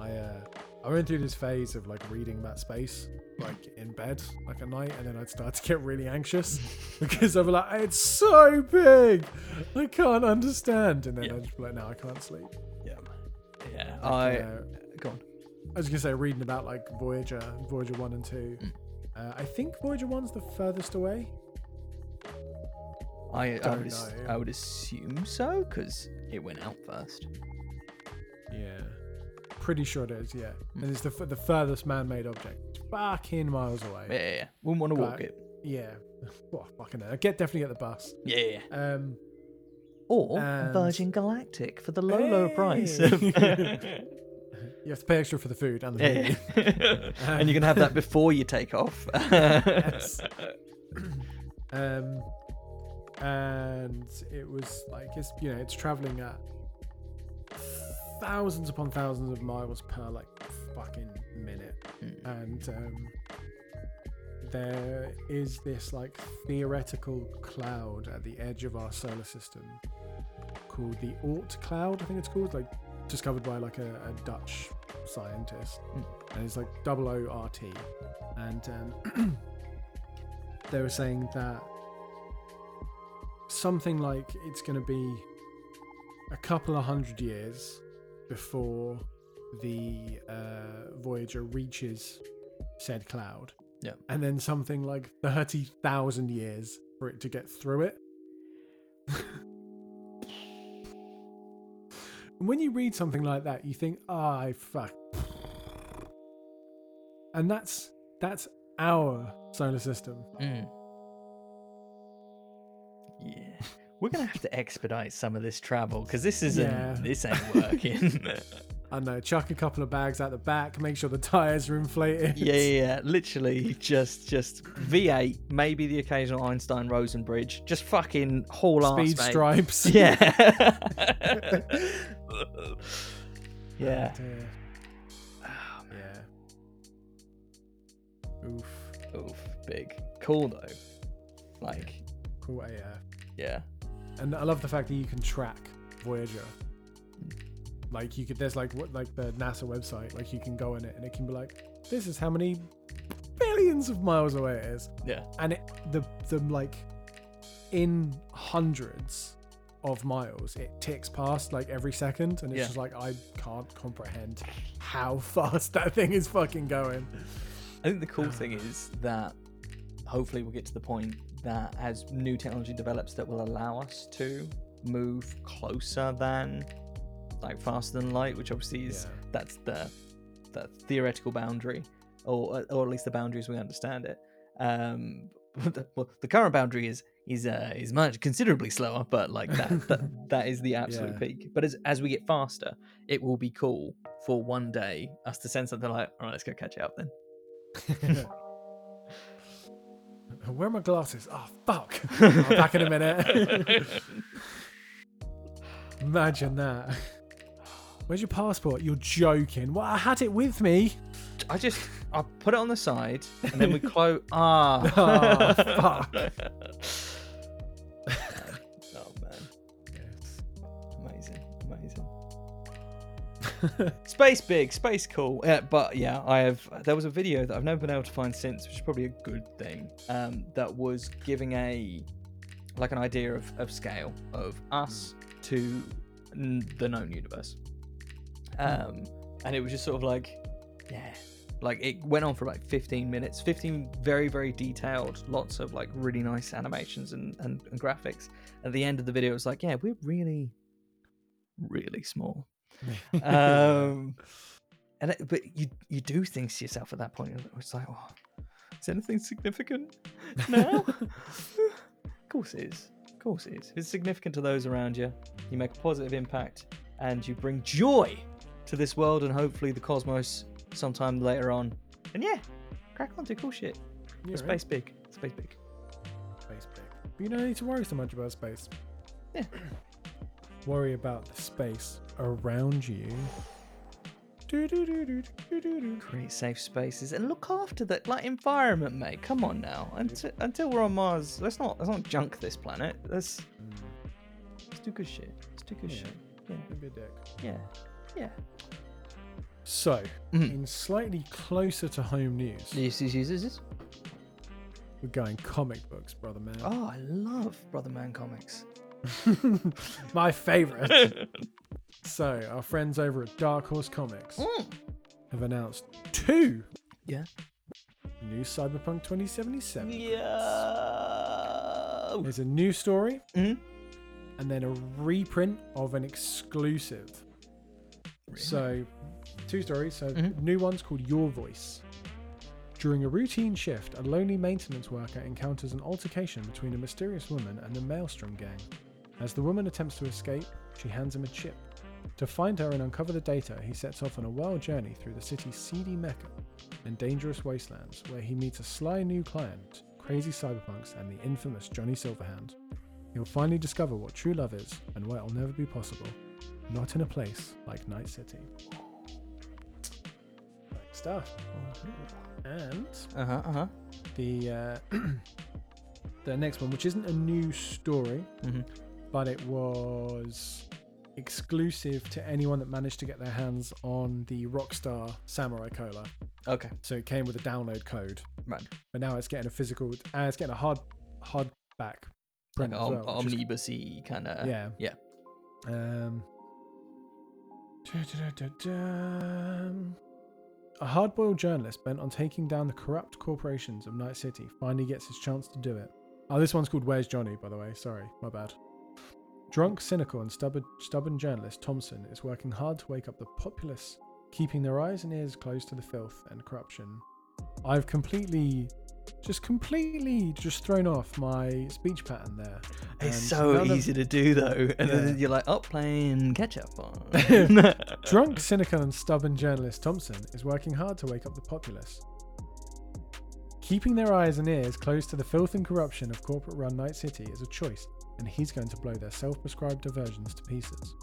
I uh, I went through this phase of like reading that space. like in bed like at night, and then I'd start to get really anxious because I'd be like, it's so big, I can't understand, and then yeah. I'd just be like, no, I can't sleep. Yeah, yeah. Like, I uh, go on. I was gonna say, reading about like Voyager, Voyager one and two. Mm. Uh, I think Voyager one's the furthest away. I I would, as- I would assume so, because it went out first. Yeah, pretty sure it is. Yeah, mm. And it's the f- the furthest man-made object, fucking miles away. Yeah, yeah. Wouldn't want to walk it. Yeah, oh, fucking hell. I get definitely get the bus. Yeah. Um, or and... Virgin Galactic for the low, hey. low price. You have to pay extra for the food and the food. Yeah, yeah. um, and you can have that before you take off. Yes. Um, and it was like, it's, you know, it's traveling at thousands upon thousands of miles per like fucking minute. Mm. And um, there is this like theoretical cloud at the edge of our solar system called the Oort cloud, I think it's called, like discovered by like a, a Dutch scientist. Mm. And it's like double O R T. And um, they were saying that something like it's going to be a couple of hundred years before the uh, Voyager reaches said cloud. Yeah. And then something like thirty thousand years for it to get through it. And when you read something like that, you think, ah, oh, fuck. And that's that's our solar system. Mm. Yeah. We're going to have to expedite some of this travel, because this isn't, yeah. this ain't working. I know, chuck a couple of bags out the back, make sure the tyres are inflated. Yeah, yeah, yeah. Literally just, just V eight, maybe the occasional Einstein-Rosen bridge, just fucking haul ass, mate. Speed stripes. Yeah. Yeah. Oh, man. Yeah. Oof. Oof. Big. Cool, though. Like. Cool A F. Yeah. And I love the fact that you can track Voyager. Like, you could, there's like what, like the NASA website, like you can go in it and it can be like, this is how many billions of miles away it is. Yeah. And it, the, the like in hundreds of miles, it ticks past like every second. And it's yeah. just like, I can't comprehend how fast that thing is fucking going. I think the cool thing is that hopefully we'll get to the point that as new technology develops that will allow us to move closer than like faster than light, which obviously is yeah. that's the the theoretical boundary, or or at least the boundary as we understand it. Um, the, well, the current boundary is is uh, is much considerably slower, but like that that, that is the absolute yeah. peak. But as as we get faster, it will be cool for one day us to send something like, all right, let's go catch up then. Where are my glasses? Oh, fuck. I'm back in a minute. Imagine that. Where's your passport? You're joking. Well, I had it with me. I just, I put it on the side and then we close. Ah. Oh, fuck. Oh, man. Yes. Amazing. Amazing. Space big, space cool. Yeah, but yeah, I have, there was a video that I've never been able to find since, which is probably a good thing, um, that was giving a, like an idea of, of scale of us to the known universe, um and it was just sort of like yeah like it went on for like fifteen minutes, fifteen very very detailed, lots of like really nice animations and, and, and graphics. At the end of the video it was like, yeah, we're really really small. um and it, but you you do things to yourself at that point. It's like, oh, is anything significant now? Of course it is. Of course it is. It's significant to those around you. You make a positive impact and you bring joy to this world and hopefully the cosmos sometime later on. And yeah, crack on to cool shit. Yeah, space right. big. Space big. Space big. But you don't need to worry so much about space. Yeah. Worry about the space around you. Do, do, do, do, do, do, do. Create safe spaces and look after that like environment, mate. Come on now. Until, until we're on Mars, let's not let's not junk this planet. Let's mm. let's do good shit. Let's do good yeah. shit. Yeah. Be a dick. Yeah. Yeah. So, mm-hmm. in slightly closer to home news, yes, yes, yes, yes, we're going comic books, Brother Man. Oh, I love Brother Man comics. My favourite. So, our friends over at Dark Horse Comics mm. have announced two yeah. new Cyberpunk twenty seventy-seven. Yeah. There's a new story mm-hmm. and then a reprint of an exclusive. Really? So, two stories. So, mm-hmm. new one's called Your Voice. During a routine shift, a lonely maintenance worker encounters an altercation between a mysterious woman and the Maelstrom gang. As the woman attempts to escape, she hands him a chip. To find her and uncover the data, he sets off on a wild journey through the city's seedy mecca and dangerous wastelands, where he meets a sly new client, crazy cyberpunks, and the infamous Johnny Silverhand. He'll finally discover what true love is and why it'll never be possible, not in a place like Night City. Stuff. And uh-huh, uh-huh. the uh, the next one, which isn't a new story, mm-hmm. but it was exclusive to anyone that managed to get their hands on the Rockstar Samurai Cola. Okay. So it came with a download code. Right. But now it's getting a physical, uh, it's getting a hard hardback print, like as om- well, omnibus-y kind of. Yeah. Yeah. Um. Da, da, da, da, da. A hard-boiled journalist bent on taking down the corrupt corporations of Night City finally gets his chance to do it. Oh, this one's called Where's Johnny, by the way. Sorry, my bad. Drunk, cynical, and stubborn, stubborn journalist Thompson is working hard to wake up the populace, keeping their eyes and ears closed to the filth and corruption. I've completely, just completely just thrown off my speech pattern there. It's so easy of, to do, though. And yeah. then you're like, oh, playing catch-up. Drunk, cynical, and stubborn journalist Thompson is working hard to wake up the populace, keeping their eyes and ears closed to the filth and corruption of corporate-run Night City is a choice, and he's going to blow their self-prescribed diversions to pieces.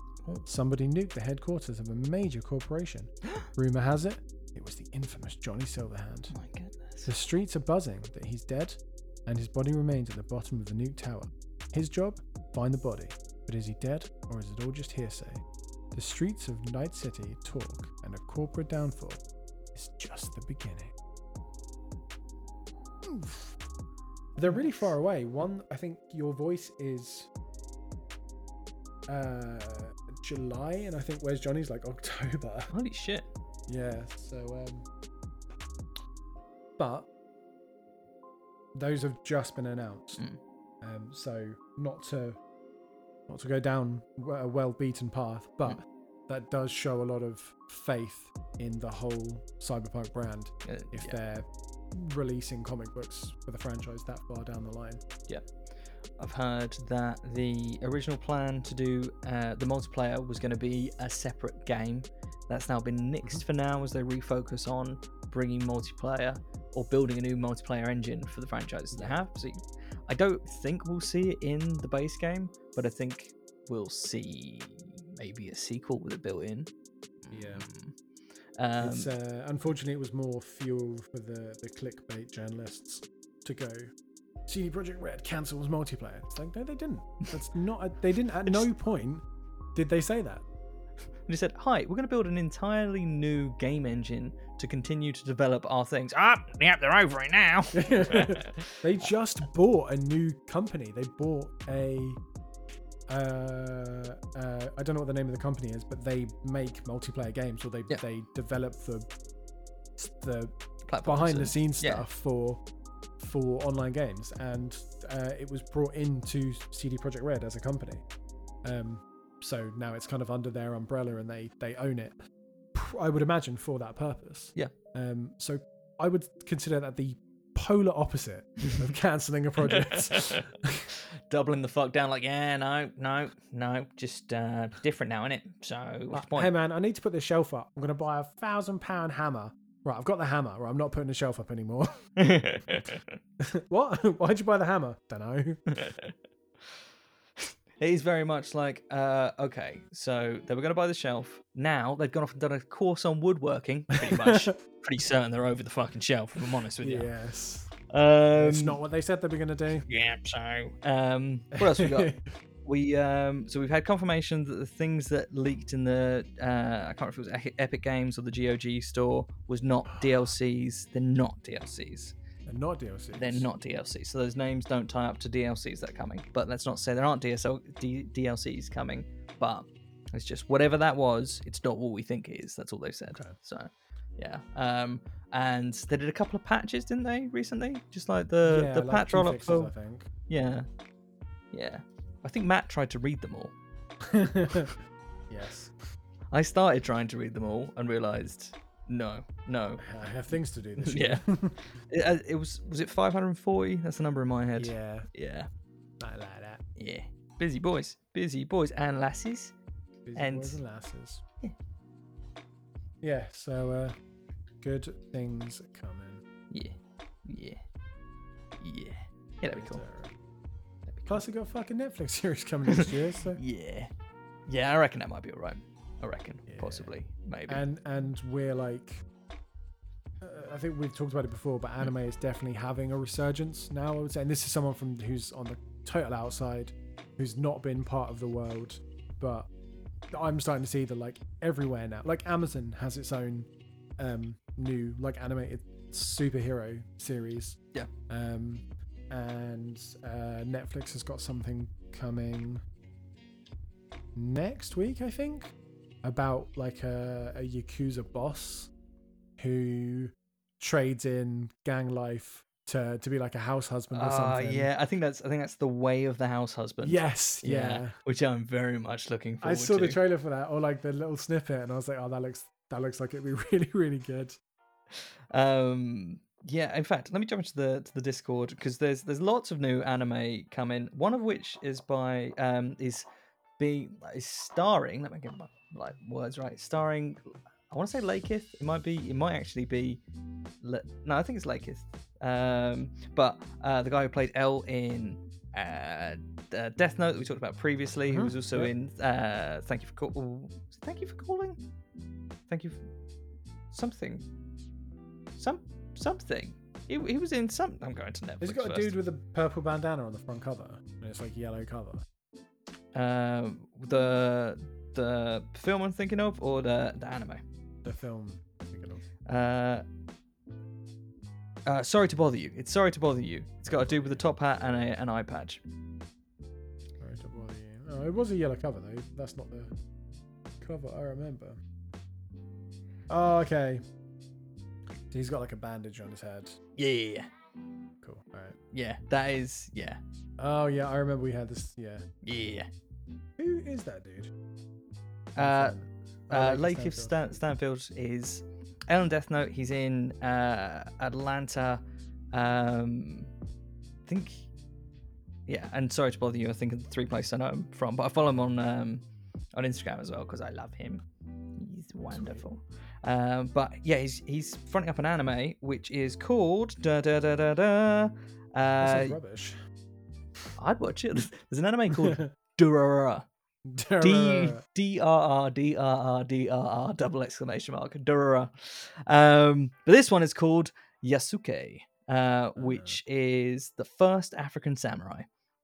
Somebody nuked the headquarters of a major corporation. Rumour has it, it was the infamous Johnny Silverhand. Oh my goodness. The streets are buzzing that he's dead, and his body remains at the bottom of the nuke tower. His job? Find the body. But is he dead, or is it all just hearsay? The streets of Night City talk, and a corporate downfall is just the beginning. Oof. They're really far away. One, I think Your Voice is uh, July, and I think Where's Johnny's like October. Holy shit. Yeah, so um but those have just been announced. Mm. Um so not to not to go down a well-beaten path, but mm. that does show a lot of faith in the whole Cyberpunk brand uh, if yeah. they're releasing comic books for the franchise that far down the line. Yeah. I've heard that the original plan to do uh, the multiplayer was going to be a separate game. That's now been nixed for now as they refocus on bringing multiplayer or building a new multiplayer engine for the franchises they have. So I don't think we'll see it in the base game, but I think we'll see maybe a sequel with it built in. Yeah. Um, it's, uh, unfortunately, it was more fuel for the, the clickbait journalists to go, C D Projekt Red cancels multiplayer. It's like, no, they didn't. That's not. A, they didn't. At just, no point did they say that. They said, "Hi, we're going to build an entirely new game engine to continue to develop our things." Ah, yep, they're over it now. They just bought a new company. They bought a. Uh, uh, I don't know what the name of the company is, but they make multiplayer games, or they yeah. they develop the the platforms behind the scenes stuff yeah. for. for online games, and uh, it was brought into C D Projekt Red as a company, um, so now it's kind of under their umbrella and they they own it, I would imagine, for that purpose. Yeah. Um, so I would consider that the polar opposite of cancelling a project. Doubling the fuck down, like, yeah, no, no, no, just uh, different now, innit? So what's the point? Hey man, I need to put this shelf up. I'm going to buy a thousand pound hammer. Right, I've got the hammer. Right, I'm not putting the shelf up anymore. What? Why'd you buy the hammer? Dunno. It is very much like, uh, okay, so they were going to buy the shelf. Now they've gone off and done a course on woodworking. Pretty much. Pretty certain they're over the fucking shelf, if I'm honest with you. Yes. Um, it's not what they said they were going to do. Yeah, so. Um, what else we got? We um, so we've had confirmation that the things that leaked in the uh, I can't remember if it was Epic Games or the G O G store was not D L Cs. They're not D L Cs. They're not D L Cs. They're not D L Cs. So those names don't tie up to D L Cs that are coming. But let's not say there aren't D S L, D L Cs coming. But it's just whatever that was, it's not what we think it is. That's all they've said. Okay. So yeah. Um, and they did a couple of patches, didn't they, recently? Just like the yeah, the like patch roll up for I think. Yeah. Yeah. I think Matt tried to read them all. Yes. I started trying to read them all and realised, no, no. I have things to do this year. Yeah. it, it was, was it five hundred forty? That's the number in my head. Yeah. Yeah. Not like that. Yeah. Busy boys. Busy boys and lasses. Busy and... boys and lasses. Yeah. Yeah, so uh, good things coming. Yeah. Yeah. Yeah. Yeah, that'd be cool. Plus, we got a fucking Netflix series coming this year, so yeah, yeah, I reckon that might be all right. I reckon, yeah. Possibly, maybe. And and we're like, uh, I think we've talked about it before, but anime mm. is definitely having a resurgence now. I would say, and this is someone from who's on the total outside, who's not been part of the world, but I'm starting to see that like everywhere now. Like Amazon has its own um, new like animated superhero series. Yeah. Um. And uh, Netflix has got something coming next week, I think, about like a, a Yakuza boss who trades in gang life to, to be like a house husband or uh, something. Yeah, I think that's I think that's the way of the house husband. Yes, yeah. yeah. Which I'm very much looking forward to. I saw to. the trailer for that, or like the little snippet, and I was like, oh, that looks that looks like it'd be really, really good. Um. Yeah, in fact, let me jump into the to the Discord because there's there's lots of new anime coming. One of which is by um is be is starring. Let me get my like words right. Starring, I want to say Lakith. It might be. It might actually be. Le, no, I think it's Lakith. Um, but uh, the guy who played L in uh, uh, Death Note that we talked about previously, mm-hmm. who was also yeah. in uh, Thank You for Call- Thank You for Calling. Thank you for something. Some. Something. He he was in some. I'm going to Netflix. He's got a first. dude with a purple bandana on the front cover, and it's like yellow cover. Um, the the film I'm thinking of, or the the anime. The film I'm thinking of. Uh, uh, sorry to bother you. It's sorry to bother you. It's got a dude with a top hat and a an eye patch. Sorry to bother you. Oh, it was a yellow cover though. That's not the cover I remember. Oh, okay. He's got like a bandage on his head. Yeah, yeah, yeah. Cool. All right. Yeah, that is. Yeah. Oh yeah, I remember we had this. Yeah. Yeah. Who is that dude? Uh, oh, uh Lakeith Stan- Stanfield is Ellen Death Note. He's in uh, Atlanta. Um, I think. Yeah, and sorry to bother you. I think of the three places I know him from, but I follow him on um, on Instagram as well because I love him. He's wonderful. Sweet. Um, but yeah, he's he's fronting up an anime which is called da da da da da. Uh, this is rubbish. I'd watch it. There's an anime called Durarara. D D R R D R R D R R double exclamation mark Durarara. Um, but this one is called Yasuke, uh, which is the first African samurai.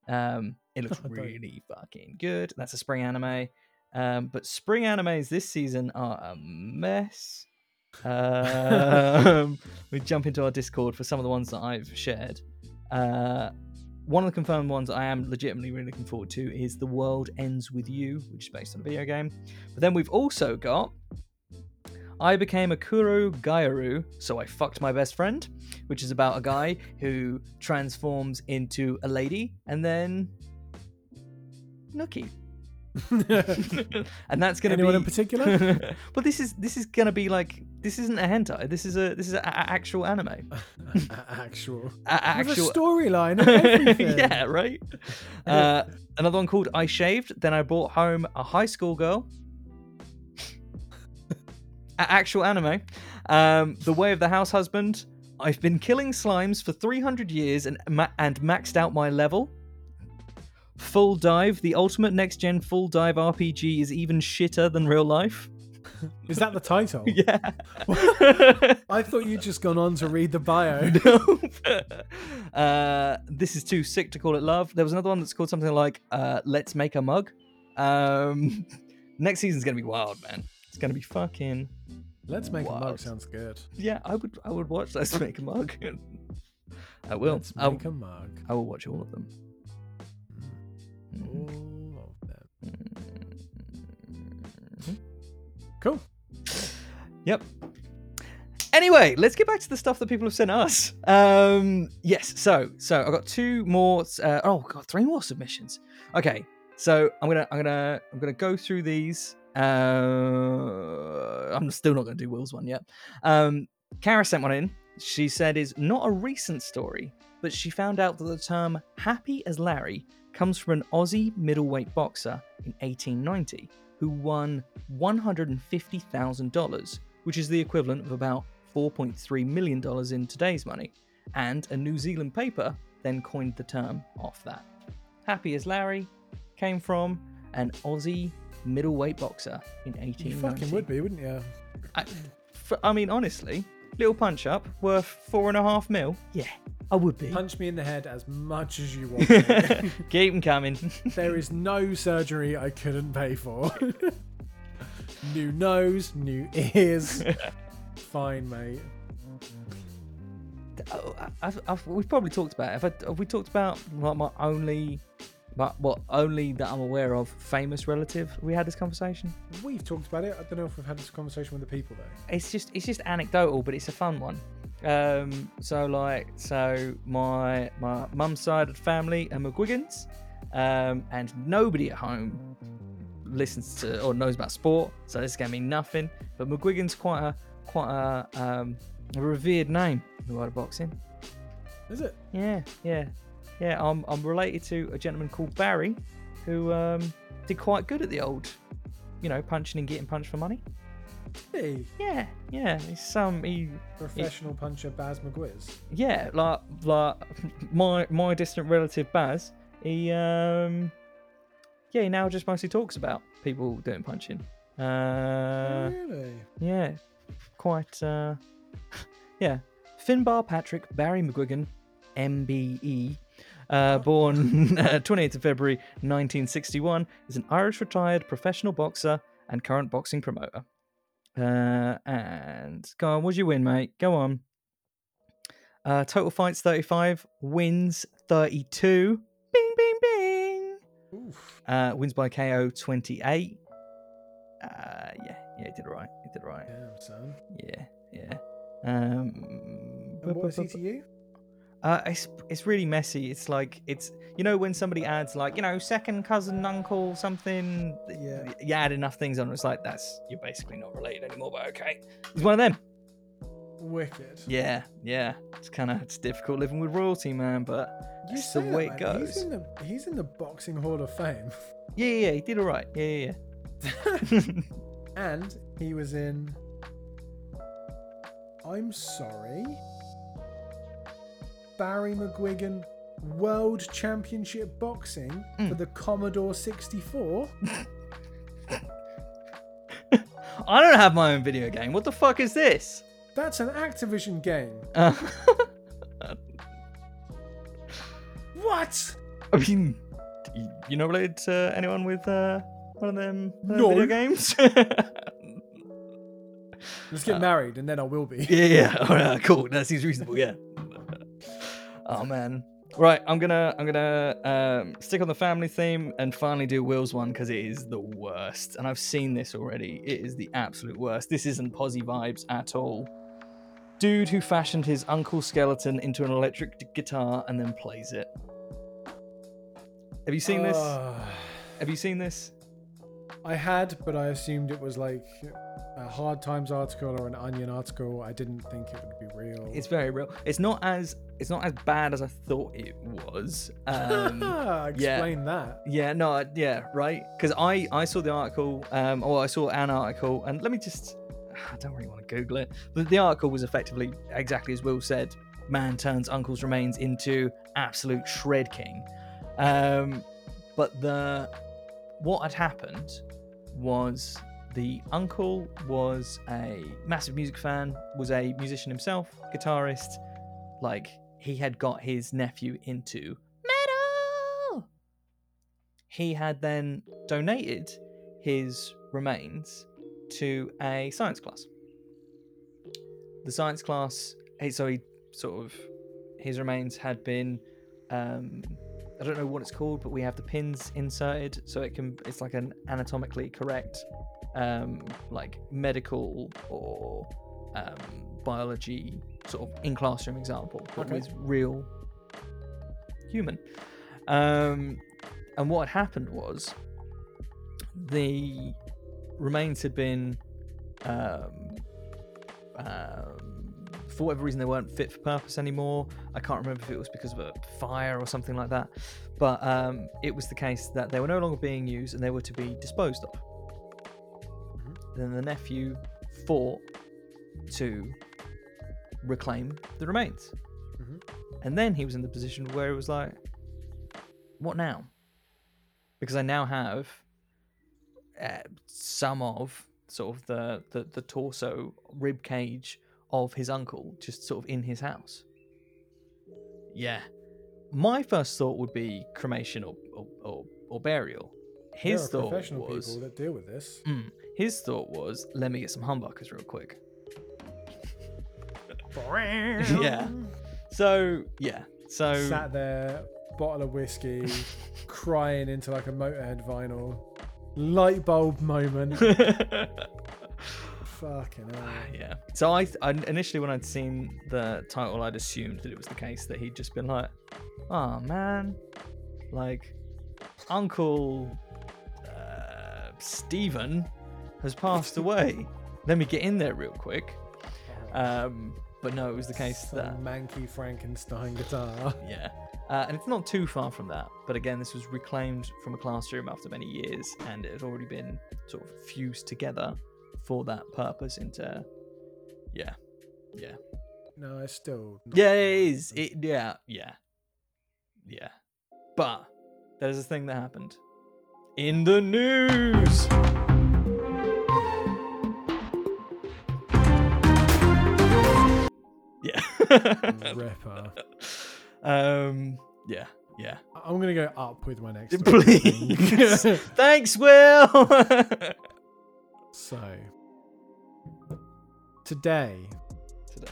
Um, it looks really fucking good. That's a spring anime. Um, but spring animes this season are a mess. Um, we jump into our Discord for some of the ones that I've shared. Uh, one of the confirmed ones I am legitimately really looking forward to is The World Ends With You, which is based on a video game. But then we've also got I Became a Kuru Gairu, So I Fucked My Best Friend, which is about a guy who transforms into a lady and then Nookie. And that's going to be anyone in particular. But this is this is going to be like this isn't a hentai. This is a this is an actual anime. Actual. A, actual storyline. Yeah, right. Uh, another one called I Shaved. Then I Brought Home a High School Girl. A actual anime. Um, the Way of the House Husband. I've been killing slimes for three hundred years and ma- and maxed out my level. Full Dive, the ultimate next-gen full dive R P G is even shitter than real life. Is that the title? Yeah. I thought you'd just gone on to read the bio. Nope. Uh, this is too sick to call it love. There was another one that's called something like uh, Let's Make a Mug. Um, next season's going to be wild, man. It's going to be fucking Let's Make wild. A Mug sounds good. Yeah, I would I would watch Let's Make a Mug. I will. Let's Make I'll, a Mug. I will watch all of them. Mm. All of them. Mm. Cool. Yep. Anyway, let's get back to the stuff that people have sent us. Um, yes, so so I've got two more. Uh, oh god, three more submissions. Okay, so I'm gonna I'm gonna I'm gonna go through these. Uh, I'm still not gonna do Will's one yet. Um, Kara sent one in. She said is not a recent story, but she found out that the term "happy as Larry" comes from an Aussie middleweight boxer in eighteen ninety. Who won one hundred fifty thousand dollars, which is the equivalent of about four point three million dollars in today's money. And a New Zealand paper then coined the term off that. Happy as Larry came from an Aussie middleweight boxer in eighteen ninety. You fucking would be, wouldn't you? I, for, I mean, honestly, little punch up worth four and a half mil. Yeah, I would be. Punch me in the head as much as you want. Keep them coming. There is no surgery I couldn't pay for. New nose, new ears. Fine, mate. Oh, I've, I've, we've probably talked about it. Have, I, have we talked about like, my only, my, what only that I'm aware of famous relative? Have we had this conversation? We've talked about it. I don't know if we've had this conversation with the people though. It's just, it's just anecdotal, but it's a fun one. Um, so like, so my, my mum's side of the family are McGuigans, um, and nobody at home listens to or knows about sport. So this is going to mean nothing, but McGuigan's quite a, quite a, um, a revered name in the world of boxing. Is it? Yeah. Yeah. Yeah. I'm, I'm related to a gentleman called Barry who, um, did quite good at the old, you know, punching and getting punched for money. Hey. Yeah, yeah. He's some he, professional he, puncher Baz McGuiz. Yeah, like like my my distant relative Baz. He um yeah he now just mostly talks about people doing punching. Uh, really? Yeah, quite. Uh, yeah, Finbar Patrick Barry McGuigan, M B E. Uh, born twentieth of February nineteen sixty-one, is an Irish retired professional boxer and current boxing promoter. Uh, and go on, what'd you win, mate? Go on. Uh, total fights thirty-five, wins thirty-two. Bing, bing, bing. Oof. Uh, wins by K O twenty-eight. Uh, yeah, yeah, he did all right. He did all right. Damn, son. Yeah, yeah. Um, and what was he to you? Uh, it's it's really messy. It's like it's you know when somebody adds like you know second cousin, uncle, something. Yeah. You add enough things on. It's like that's you're basically not related anymore. But okay, it's one of them. Wicked. Yeah, yeah. It's kind of it's difficult living with royalty, man. But that's the way it goes. He's in the he's in the boxing hall of fame. Yeah, yeah. yeah he did all right. Yeah, yeah. yeah. And he was in. I'm sorry. Barry McGuigan World Championship Boxing mm. for the Commodore sixty-four. I don't have my own video game. What the fuck is this? That's an Activision game. Uh, what? I mean, you not related to anyone with uh, one of them no. video games? Let's get uh, married and then I will be. Yeah, yeah. All right, cool. That seems reasonable, yeah. Oh man! Right, I'm gonna I'm gonna um, stick on the family theme and finally do Will's one because it is the worst, and I've seen this already. It is the absolute worst. This isn't posy vibes at all. Dude who fashioned his uncle's skeleton into an electric guitar and then plays it. Have you seen uh, this? Have you seen this? I had, but I assumed it was like a Hard Times article or an Onion article. I didn't think it would be real. It's very real. It's not as it's not as bad as I thought it was. Um, Explain yeah. that. Yeah, no, yeah, right. Because I, I saw the article, um, or I saw an article, and let me just, I don't really want to Google it. But the article was effectively exactly as Will said. Man turns uncle's remains into absolute shred king. Um, but the what had happened was The uncle was a massive music fan, was a musician himself, guitarist. Like, he had got his nephew into metal. He had then donated his remains to a science class. The science class, so he sort of, his remains had been, um, I don't know what it's called, but we have the pins inserted, so it can, it's like an anatomically correct, um, like medical or um, biology sort of in classroom example, but okay. with real human. Um, and what happened was the remains had been, um, um, for whatever reason, they weren't fit for purpose anymore. I can't remember if it was because of a fire or something like that, but um, it was the case that they were no longer being used and they were to be disposed of. Mm-hmm. Then the nephew fought to reclaim the remains. Mm-hmm. And then he was in the position where it was like, what now? Because I now have uh, some of sort of the, the, the torso rib cage of his uncle just sort of in his house. Yeah. My first thought would be cremation or or, or, or burial. His there are thought professional was people that deal with this. Mm, his thought was, let me get some humbuckers real quick. Yeah. So yeah. So sat there, bottle of whiskey, crying into like a Motorhead vinyl, light bulb moment. Fucking hell. Yeah. So I, I initially when I'd seen the title, I'd assumed that it was the case that he'd just been like, oh man, like Uncle uh, Stephen has passed away. Let me get in there real quick. Um. But no, it was the case Some that... manky Frankenstein guitar. Yeah. Uh, and it's not too far from that. But again, this was reclaimed from a classroom after many years, and it had already been sort of fused together for that purpose into... Yeah. Yeah. No, it's still... Yeah, it is. It, yeah, yeah. Yeah. But there's a thing that happened. In the news! Ripper. Um, yeah, yeah. I'm gonna go up with my next one. Please. Thanks, Will. So today, today,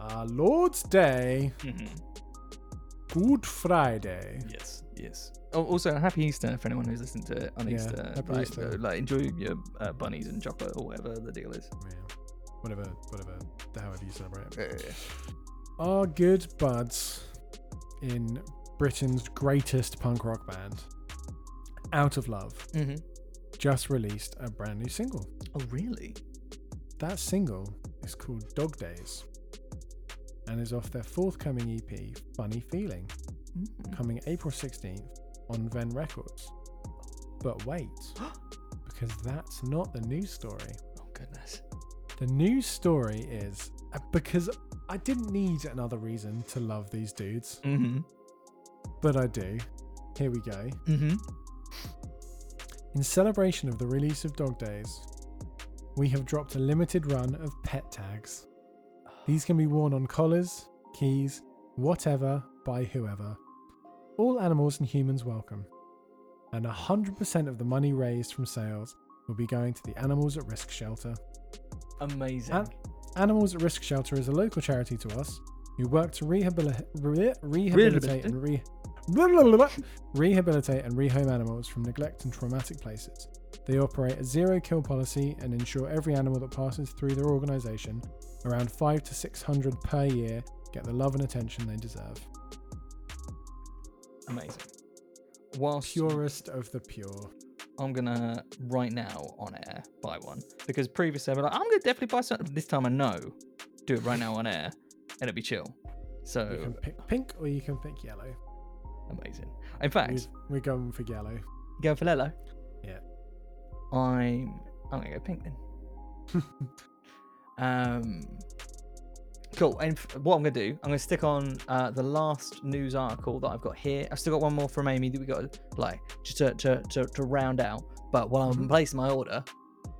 our Lord's Day, mm-hmm. Good Friday. Yes, yes. Oh, also, happy Easter for anyone who's listening to it on yeah, Easter. Happy like, Easter. Like, enjoy your uh, bunnies and chocolate or whatever the deal is. Yeah. Whatever, whatever, however you celebrate it. Uh, Our good buds in Britain's greatest punk rock band, Out of Love, mm-hmm. just released a brand new single. Oh, really? That single is called Dog Days and is off their forthcoming E P, Funny Feeling, mm-hmm. coming April sixteenth on Ven Records. But wait, because that's not the news story. Oh, goodness. The news story is, because I didn't need another reason to love these dudes, mm-hmm. but I do. Here we go. Mm-hmm. In celebration of the release of Dog Days, we have dropped a limited run of pet tags. These can be worn on collars, keys, whatever, by whoever. All animals and humans welcome. And one hundred percent of the money raised from sales will be going to the Animals at Risk Shelter. Amazing. An- Animals at Risk Shelter is a local charity to us who work to rehabilitate re- rehabilitate and re- rehabilitate and rehome animals from neglect and traumatic places. They operate a zero-kill policy and ensure every animal that passes through their organisation, around five to six hundred per year, get the love and attention they deserve. Amazing. Whilst purest of the pure. I'm gonna right now on air buy one, because previously I've been like, I'm gonna definitely buy something. This time I know, do it right now on air, and it'll be chill. So you can pick pink or you can pick yellow. Amazing. In fact, we're going for yellow. You going for yellow? Yeah. I'm I'm gonna go pink then. um, Cool. And what I'm going to do, I'm going to stick on uh, the last news article that I've got here. I've still got one more from Amy that we got to play just to, to, to, to round out. But while I'm placing my order,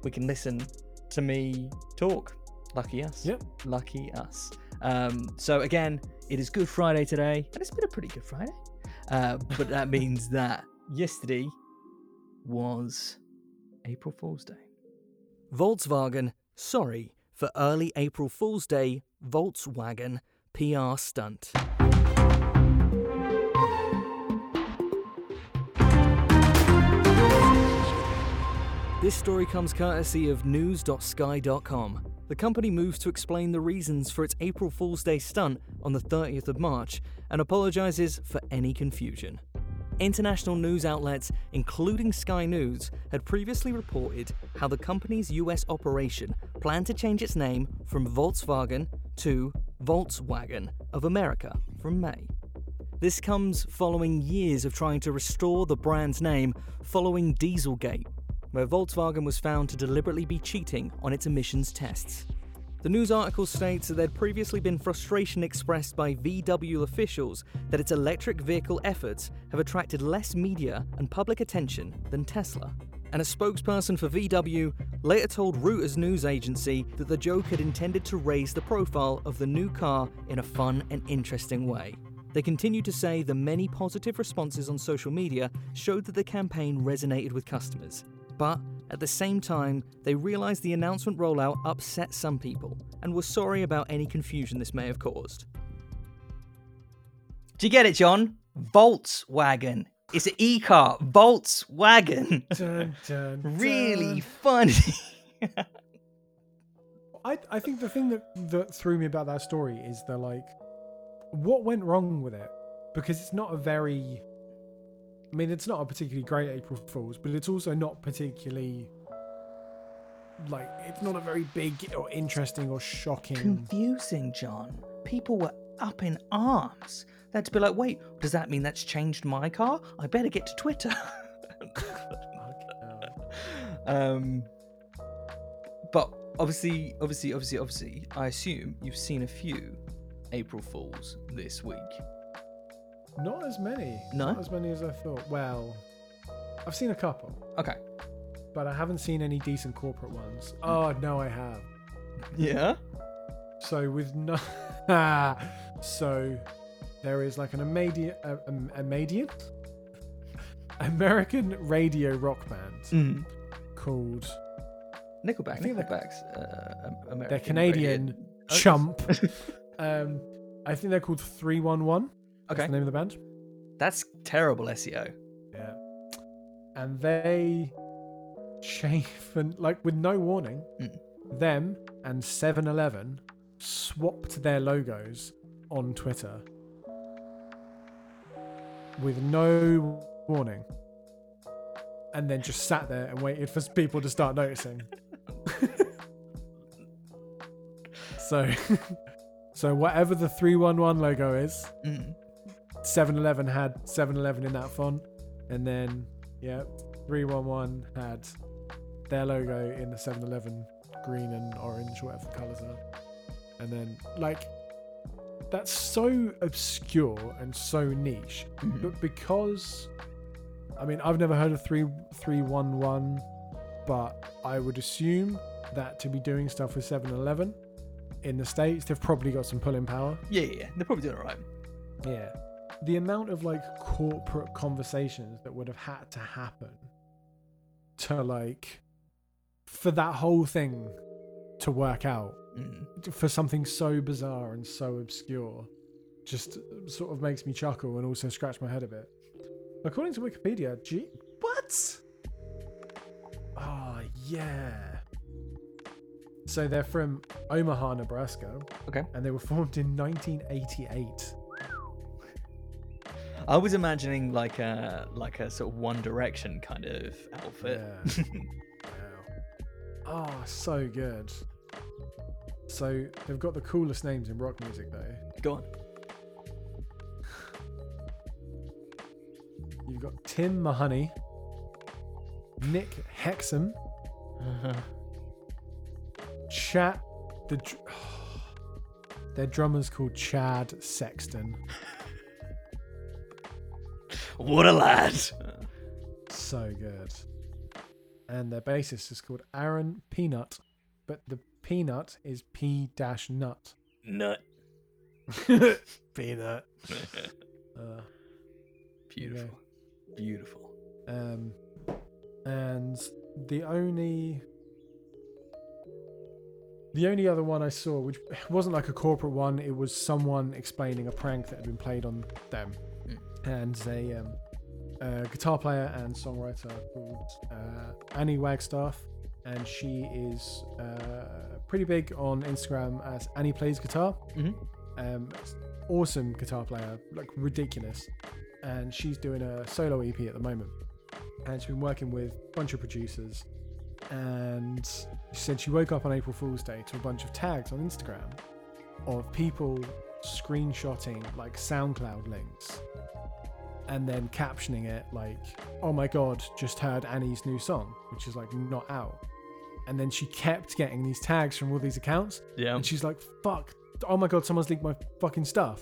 we can listen to me talk. Lucky us. Yep. Lucky us. Um, so again, it is Good Friday today. And it's been a pretty good Friday. Uh, but that means that yesterday was April Fool's Day. Volkswagen, sorry for early April Fool's Day Volkswagen P R stunt. This story comes courtesy of news dot sky dot com. The company moves to explain the reasons for its April Fool's Day stunt on the thirtieth of March and apologises for any confusion. International news outlets, including Sky News, had previously reported how the company's U S operation planned to change its name from Volkswagen to Volkswagen of America from May. This comes following years of trying to restore the brand's name following Dieselgate, where Volkswagen was found to deliberately be cheating on its emissions tests. The news article states that there'd previously been frustration expressed by V W officials that its electric vehicle efforts have attracted less media and public attention than Tesla. And a spokesperson for V W later told Reuters news agency that the joke had intended to raise the profile of the new car in a fun and interesting way. They continue to say the many positive responses on social media showed that the campaign resonated with customers. But at the same time, they realised the announcement rollout upset some people and were sorry about any confusion this may have caused. Do you get it, John? Volkswagen. It's an e-car. Volkswagen. Dun, dun, dun. Really funny. I, I think the thing that, that threw me about that story is the, like, what went wrong with it? Because it's not a very... I mean, it's not a particularly great April Fool's, but it's also not particularly, like, it's not a very big or interesting or shocking. Confusing, John. People were up in arms. They had to be like, wait, does that mean that's changed my car? I better get to Twitter. um, but obviously, obviously, obviously, obviously, I assume you've seen a few April Fool's this week. Not as many. No? Not as many as I thought. Well, I've seen a couple. Okay. But I haven't seen any decent corporate ones. Oh, no, I have. Yeah? So with no... so there is like an Amadi- uh, um, Amadian? American radio rock band mm. called... Nickelback. I think Nickelback's uh, American. They're Canadian radio. Chump. um, I think they're called three one one. Okay. That's the name of the band. That's terrible S E O. Yeah. And they changed, like, with no warning, mm. them and seven eleven swapped their logos on Twitter with no warning. And then just sat there and waited for people to start noticing. so, so whatever the three one one logo is... Mm. seven eleven had seven eleven in that font, and then yeah, three one one had their logo in the seven eleven green and orange, whatever the colours are. And then, like, that's so obscure and so niche, mm-hmm. but because, I mean, I've never heard of three three one one, but I would assume that to be doing stuff with seven eleven in the States, they've probably got some pulling power. Yeah, yeah, they're probably doing it right. Yeah. The amount of, like, corporate conversations that would have had to happen to, like, for that whole thing to work out, mm. for something so bizarre and so obscure, just sort of makes me chuckle and also scratch my head a bit. According to Wikipedia, gee, what? Oh, yeah. So they're from Omaha, Nebraska. Okay. And they were formed in nineteen eighty-eight. I was imagining like a like a sort of One Direction kind of outfit. Yeah. Wow. Oh, so good. So they've got the coolest names in rock music, though. Go on. You've got Tim Mahoney, Nick Hexum, uh-huh. Chat the. Oh, Their drummer's called Chad Sexton. What a lad! So good. And their bassist is called Aaron Peanut, but the peanut is P-nut. Nut. Peanut. uh, Beautiful. Yeah. Beautiful. Um, and the only... The only other one I saw, which wasn't like a corporate one, it was someone explaining a prank that had been played on them. Mm. And they... Um, A guitar player and songwriter called uh, Annie Wagstaff, and she is uh, pretty big on Instagram as Annie Plays Guitar. Mm-hmm. Um, awesome guitar player, like ridiculous. And she's doing a solo E P at the moment, and she's been working with a bunch of producers. And she said she woke up on April Fool's Day to a bunch of tags on Instagram of people screenshotting like SoundCloud links. And then captioning it like, oh my god, just heard Annie's new song, which is like not out. And then she kept getting these tags from all these accounts. Yeah. And she's like, fuck, oh my god, someone's leaked my fucking stuff.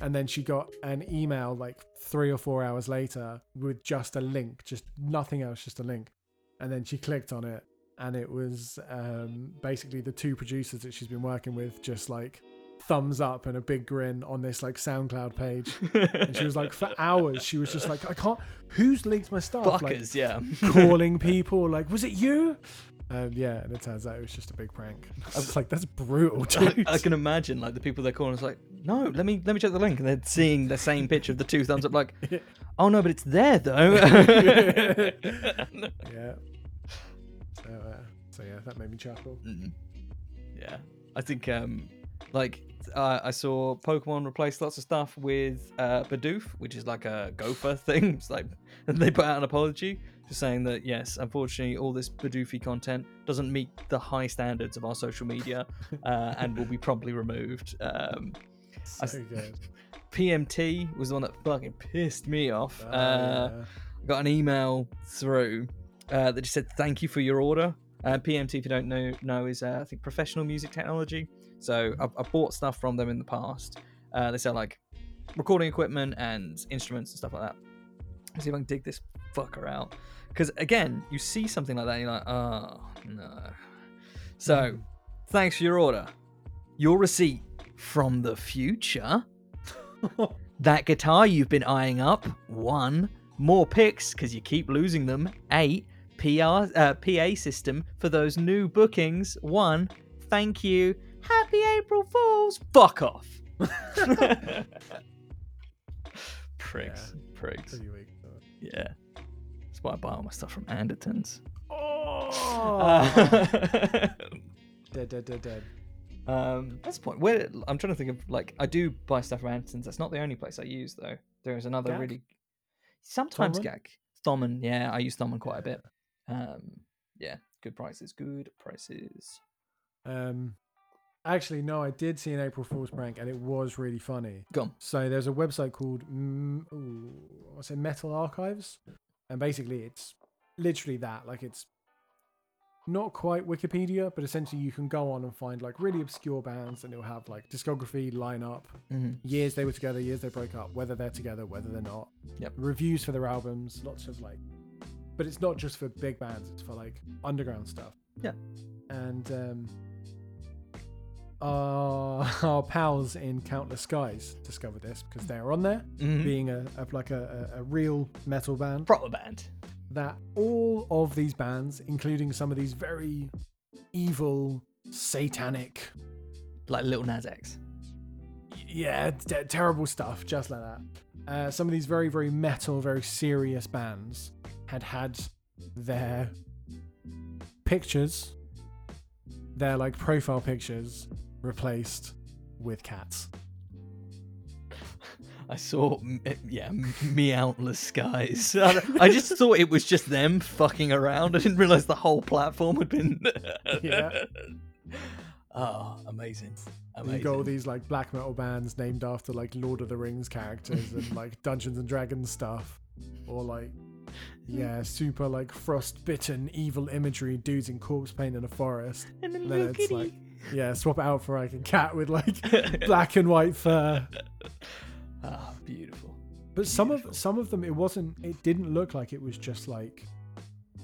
And then she got an email like three or four hours later with just a link, just nothing else, just a link. And then she clicked on it, and it was um, basically the two producers that she's been working with just like thumbs up and a big grin on this like SoundCloud page. And she was like, for hours she was just like, I can't, who's leaked my stuff? Fuckers, like, yeah. Calling people like, was it you? Um, yeah, and it turns out it was just a big prank. I was like, that's brutal, dude. I, I can imagine like the people they're calling is like, no, let me let me check the link, and they're seeing the same picture of the two thumbs up like, oh no, but it's there though. Yeah. So, uh, so yeah, that made me chuckle. Mm-hmm. Yeah, I think um like uh, I saw Pokemon replace lots of stuff with uh, Bidoof, which is like a gopher thing. It's like they put out an apology for saying that yes, unfortunately, all this Bidoofy content doesn't meet the high standards of our social media, uh, and will be promptly removed. Um, so I, good. P M T was the one that fucking pissed me off. Uh, uh, I got an email through uh, that just said, "Thank you for your order." Uh, P M T, if you don't know, know is uh, I think Professional Music Technology. So I've, I've bought stuff from them in the past. Uh, they sell like recording equipment and instruments and stuff like that. Let's see if I can dig this fucker out. Because again, you see something like that and you're like, oh no. So thanks for your order. Your receipt from the future. That guitar you've been eyeing up. One. More picks because you keep losing them. Eight. P R, uh, P A system for those new bookings. One. Thank you. Happy April Fools! Fuck off! Pricks. Yeah, pricks. Pretty weak, yeah. That's why I buy all my stuff from Anderton's. Oh! Uh, dead, dead, dead, dead. Um, that's the point. Where, I'm trying to think of, like, I do buy stuff from Anderton's. That's not the only place I use, though. There is another Gag? really... Sometimes Thoman? Gag. Thoman, yeah. I use Thoman quite a bit. Um, yeah. Good prices. Good prices. Um... Actually, no, I did see an April Fool's prank, and it was really funny. Go. So there's a website called ooh, what's it, Metal Archives, and basically it's literally that. Like, it's not quite Wikipedia, but essentially you can go on and find like really obscure bands, and it'll have like discography, lineup, mm-hmm. years they were together, years they broke up, whether they're together, whether they're not. Yep. Reviews for their albums, lots of like, but it's not just for big bands; it's for like underground stuff. Yeah. And. um Uh, our pals in Countless Skies discovered this because they are on there, mm-hmm. being a, a like a, a, a real metal band, proper band. That all of these bands, including some of these very evil, satanic, like Little Nas X, yeah, d- terrible stuff, just like that. Uh, some of these very, very metal, very serious bands had had their pictures, their like profile pictures. Replaced with cats. I saw, yeah, Meowless Skies. I, I just thought it was just them fucking around. I didn't realise the whole platform had been. Yeah. Oh, amazing! Amazing. You got all these like black metal bands named after like Lord of the Rings characters and like Dungeons and Dragons stuff, or like yeah, super like frost bitten evil imagery dudes in corpse paint in a forest. And then it's like. Yeah, swap it out for like a cat with like black and white fur. Ah, oh, beautiful. But beautiful. some of some of them, it wasn't. It didn't look like it was just like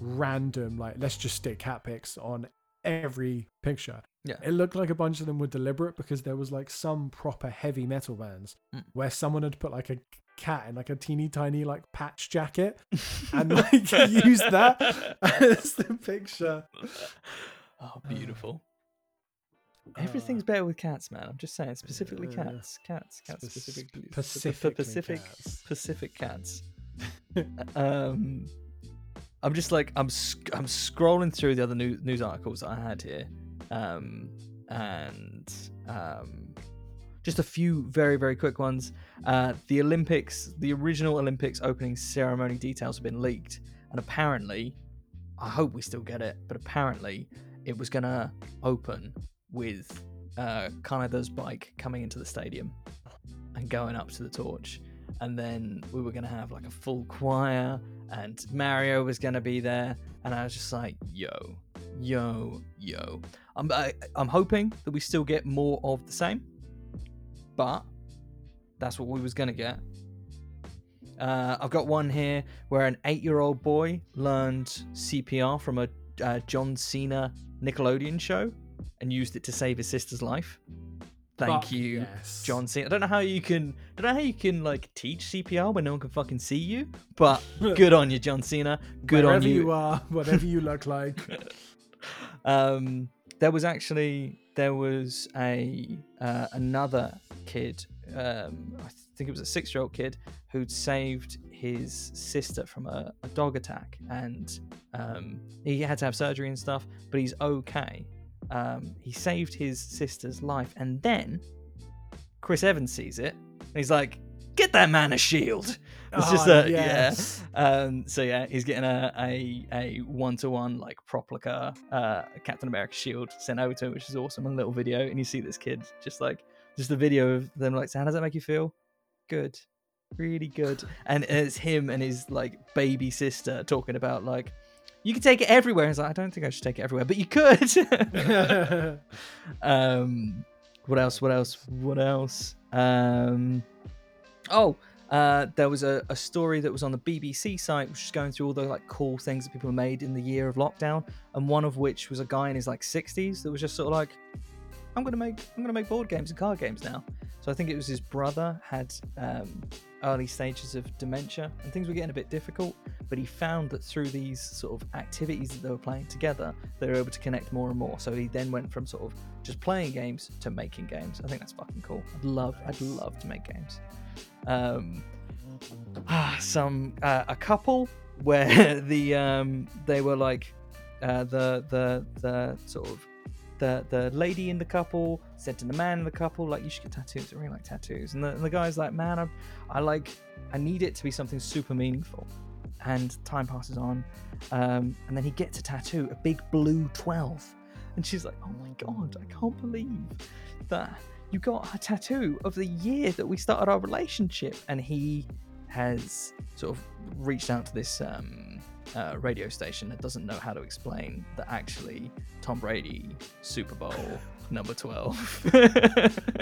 random. Like, let's just stick cat pics on every picture. Yeah, it looked like a bunch of them were deliberate, because there was like some proper heavy metal bands mm. where someone had put like a cat in like a teeny tiny like patch jacket and like used that as the picture. Oh, beautiful. Uh, Everything's better with cats, man. I'm just saying, specifically uh, cats, cats, cats, specific, specific, Pacific, cats. Pacific cats. um, I'm just like I'm sc- I'm scrolling through the other new- news articles that I had here. Um, and um, just a few very, very quick ones. Uh, the Olympics, the original Olympics opening ceremony details have been leaked. And apparently, I hope we still get it, but apparently it was going to open with uh, Kaneda's bike coming into the stadium and going up to the torch. And then we were going to have like a full choir and Mario was going to be there. And I was just like, yo, yo, yo. I'm, I, I'm hoping that we still get more of the same, but that's what we was going to get. Uh, I've got one here where an eight-year-old boy learned C P R from a uh, John Cena Nickelodeon show and used it to save his sister's life. Thank Fuck you, yes. John Cena. I don't know how you can, I don't know how you can like teach C P R when no one can fucking see you. But good on you, John Cena. Good Wherever on you. Wherever you are, whatever you look like. um, there was actually there was a uh, another kid. Um, I think it was a six-year-old kid who'd saved his sister from a, a dog attack, and um, he had to have surgery and stuff. But he's okay. Um, he saved his sister's life, and then Chris Evans sees it and he's like, get that man a shield. It's oh, just a yes. yeah um, so yeah he's getting a a, a one-to-one like Proplica uh, Captain America shield sent over to him, which is awesome. A little video, and you see this kid just like just the video of them like, so how does that make you feel? Good, really good. And it's him and his like baby sister talking about like, you could take it everywhere. He's like, I don't think I should take it everywhere, but you could. um, what else? What else? What else? Um, oh, uh, there was a, a story that was on the B B C site, which is going through all the like cool things that people made in the year of lockdown, and one of which was a guy in his like sixties that was just sort of like, I'm gonna make, I'm gonna make board games and card games now. So I think it was his brother had um, early stages of dementia and things were getting a bit difficult, but he found that through these sort of activities that they were playing together, they were able to connect more and more. So he then went from sort of just playing games to making games. I think that's fucking cool. I'd love, I'd love to make games. Um, ah, some, uh, a couple where the um, they were like uh, the the the sort of. The, the lady in the couple said to the man in the couple, like, you should get tattoos. I really like tattoos. And the, and the guy's like, man, I, I like, I need it to be something super meaningful. And time passes on. Um, and then he gets a tattoo, a big blue twelve. And she's like, oh my God, I can't believe that you got a tattoo of the year that we started our relationship. And he has sort of reached out to this um, uh, radio station that doesn't know how to explain that actually Tom Brady, Super Bowl number twelve. No.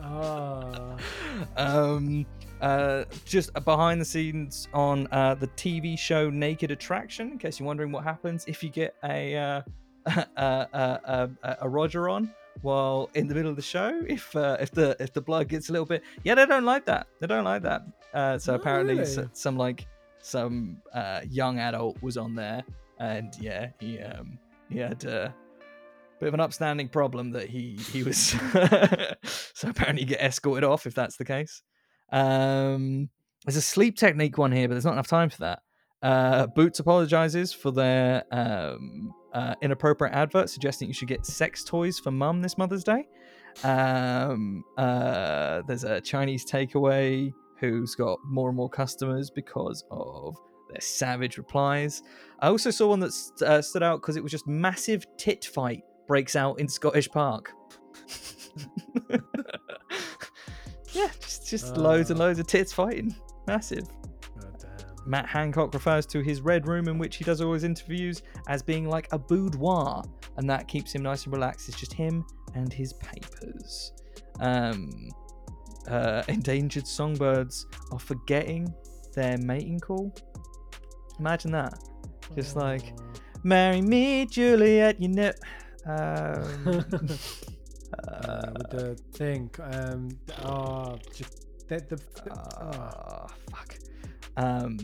Oh. um, uh, just behind the scenes on uh, the T V show Naked Attraction, in case you're wondering what happens if you get a uh, a, a, a, a Roger on. Well, in the middle of the show, if uh, if the if the blood gets a little bit, yeah, they don't like that. They don't like that. Uh, so Not apparently, really? some, some like some uh, young adult was on there, and yeah, he um, he had a bit of an upstanding problem that he he was. So apparently, you get escorted off if that's the case. Um, there's a sleep technique one here, but there's not enough time for that. Uh, Boots apologizes for their um, uh, inappropriate advert suggesting you should get sex toys for mum this Mother's Day. Um, uh, there's a Chinese takeaway who's got more and more customers because of their savage replies. I also saw one that st- uh, stood out because it was just massive tit fight breaks out in Scottish Park. Yeah, just, just uh... loads and loads of tits fighting. Massive. Matt Hancock refers to his red room in which he does all his interviews as being like a boudoir, and that keeps him nice and relaxed. It's just him and his papers. Um, uh, endangered songbirds are forgetting their mating call. Imagine that. Just like, marry me, Juliet, you know. Um, uh, with the thing. Um, oh, just, the, the, the, oh. oh, fuck. Um,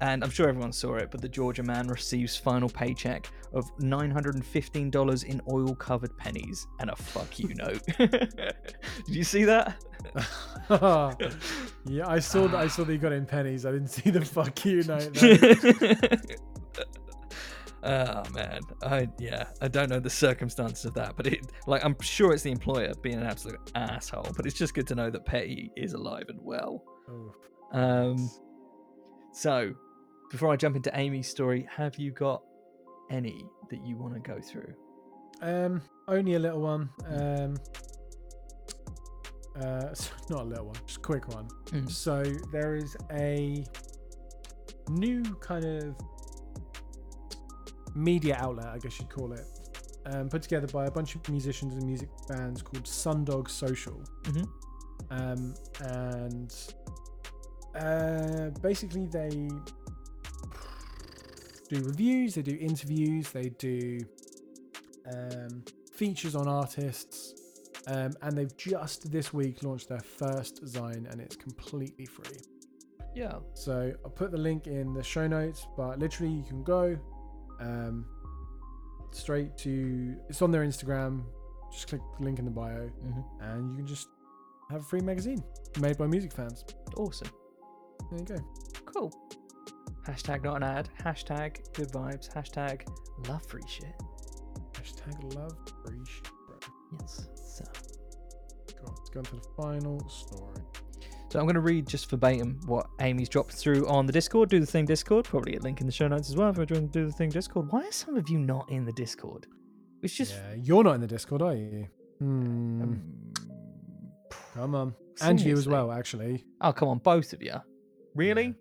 and I'm sure everyone saw it, but the Georgia man receives final paycheck of nine hundred fifteen dollars in oil-covered pennies and a fuck you note. Did you see that? Yeah, I saw that. I saw that he got it in pennies. I didn't see the fuck you note. Oh man, I yeah, I don't know the circumstances of that, but it, like, I'm sure it's the employer being an absolute asshole. But it's just good to know that Petty is alive and well. Oh. Um, so before I jump into Amy's story, have you got any that you want to go through? Um, only a little one. Um, uh, not a little one, just a quick one. Mm. So there is a new kind of media outlet, I guess you'd call it, um, put together by a bunch of musicians and music bands called Sundog Social. Mm-hmm. Um, and uh basically they do reviews, they do interviews, they do um features on artists, um and they've just this week launched their first zine, and it's completely free. Yeah, so I'll put the link in the show notes, but literally you can go um straight to, it's on their Instagram, just click the link in the bio. Mm-hmm. And you can just have a free magazine made by music fans. Awesome. There you go. Cool. Hashtag not an ad. Hashtag good vibes. Hashtag love free shit. Hashtag love free shit, bro. Yes, sir. Cool. Let's go on to the final story. So I'm going to read just verbatim what Amy's dropped through on the Discord. Do the Thing Discord. Probably a link in the show notes as well if you're doing the Do the Thing Discord. Why are some of you not in the Discord? It's just... Yeah, you're not in the Discord, are you? Hmm. Um, Come on. Seriously? And you as well, actually. Oh, come on, both of you. Really?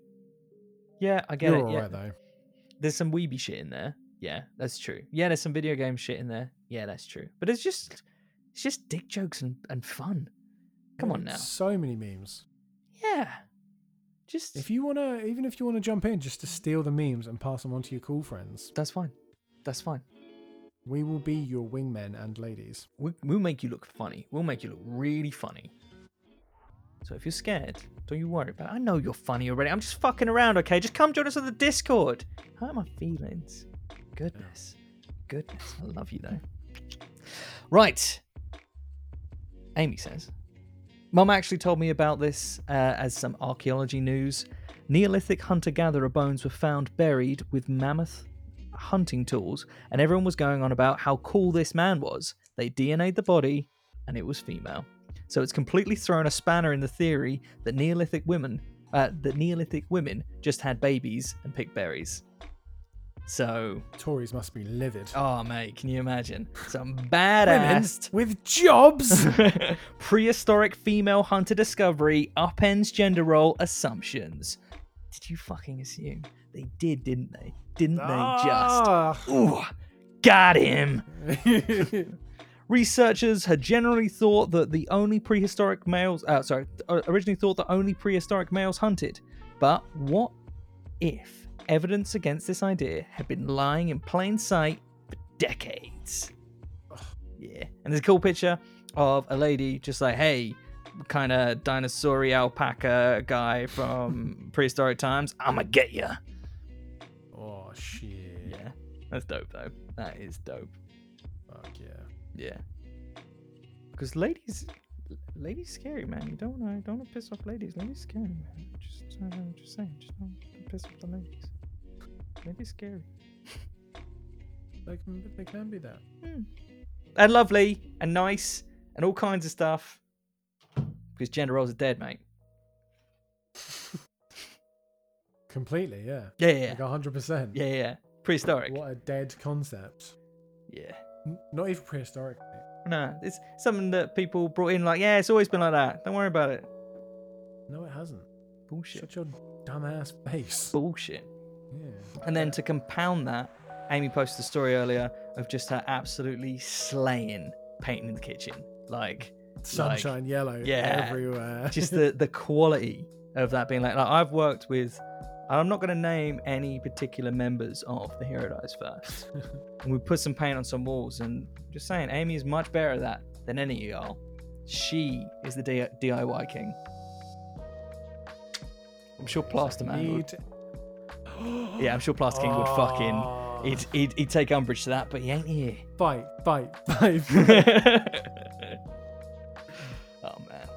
Yeah, yeah, I get You're it. You're yeah. alright, though. There's some weeby shit in there. Yeah, that's true. Yeah, there's some video game shit in there. Yeah, that's true. But it's just it's just dick jokes and, and fun. Come Dude, on now. So many memes. Yeah. Just if you wanna, even if you wanna jump in, just to steal the memes and pass them on to your cool friends. That's fine. That's fine. We will be your wingmen and ladies. We, we'll make you look funny. We'll make you look really funny. So if you're scared, don't you worry about it. I know you're funny already. I'm just fucking around, okay? Just come join us on the Discord. How are my feelings? Goodness. Goodness. I love you, though. Right. Amy says, Mum actually told me about this uh, as some archaeology news. Neolithic hunter-gatherer bones were found buried with mammoth hunting tools, and everyone was going on about how cool this man was. They D N A'd the body and it was female, so it's completely thrown a spanner in the theory that Neolithic women uh, that Neolithic women just had babies and picked berries. So Tories must be livid. Oh mate, can you imagine? Some badass women with jobs. Prehistoric female hunter discovery upends gender role assumptions. Did you fucking assume? They did, didn't they? Didn't ah. they just? Ooh, got him. Researchers had generally thought that the only prehistoric males, uh, sorry, originally thought that only prehistoric males hunted. But what if evidence against this idea had been lying in plain sight for decades? Yeah. And there's a cool picture of a lady just like, hey, kind of dinosaur alpaca guy from prehistoric times, I'ma get ya. Oh shit! Yeah, that's dope though. That is dope. Fuck yeah. Yeah. Because ladies, ladies scary man. You don't want to, don't want to piss off ladies. Ladies scary man. Just, uh, just saying, just don't, don't piss off the ladies. Ladies scary. They can, they can be that. Mm. And lovely and nice and all kinds of stuff. Because gender roles are dead, mate. Completely, yeah. Yeah, yeah. Like one hundred percent. Yeah, yeah. Prehistoric. What a dead concept. Yeah. N- not even prehistoric, mate. No, it's something that people brought in like, yeah, it's always been like that. Don't worry about it. No, it hasn't. Bullshit. Shut your dumbass face. Bullshit. Yeah. And then to compound that, Amy posted a story earlier of just her absolutely slaying painting in the kitchen. Like sunshine like, yellow yeah, everywhere. Just the, the quality of that being like, like I've worked with, I'm not going to name any particular members of the Hero Dies First. And we put some paint on some walls, and just saying, Amy is much better at that than any of y'all. She is the D- DIY king. I'm sure Plaster Man would. Yeah, I'm sure Plaster King would fucking, he'd, he'd, he'd take umbrage to that, but he ain't here. Fight, fight, fight. Oh, man.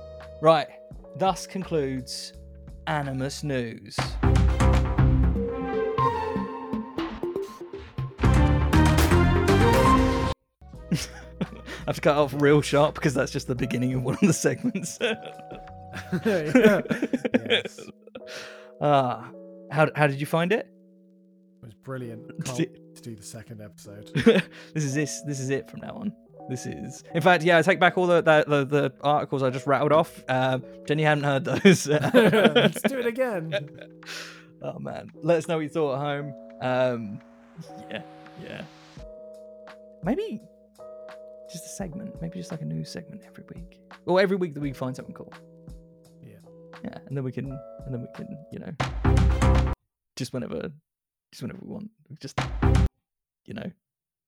Right, thus concludes Animus News. I have to cut off real sharp because that's just the beginning of one of the segments. Yeah. Yes. Ah, how how did you find it? It was brilliant. Can't it... to do the second episode. This is this. This is it from now on. This is. In fact, yeah, I take back all the the, the, the articles I just rattled off. Um, Jenny hadn't heard those. Let's do it again. Oh man, let us know what you thought at home. Um, yeah, yeah. Maybe just a segment. Maybe just like a new segment every week. Or well, every week that we find something cool. Yeah, and then we can, and then we can, you know, just whenever, just whenever we want, just, you know,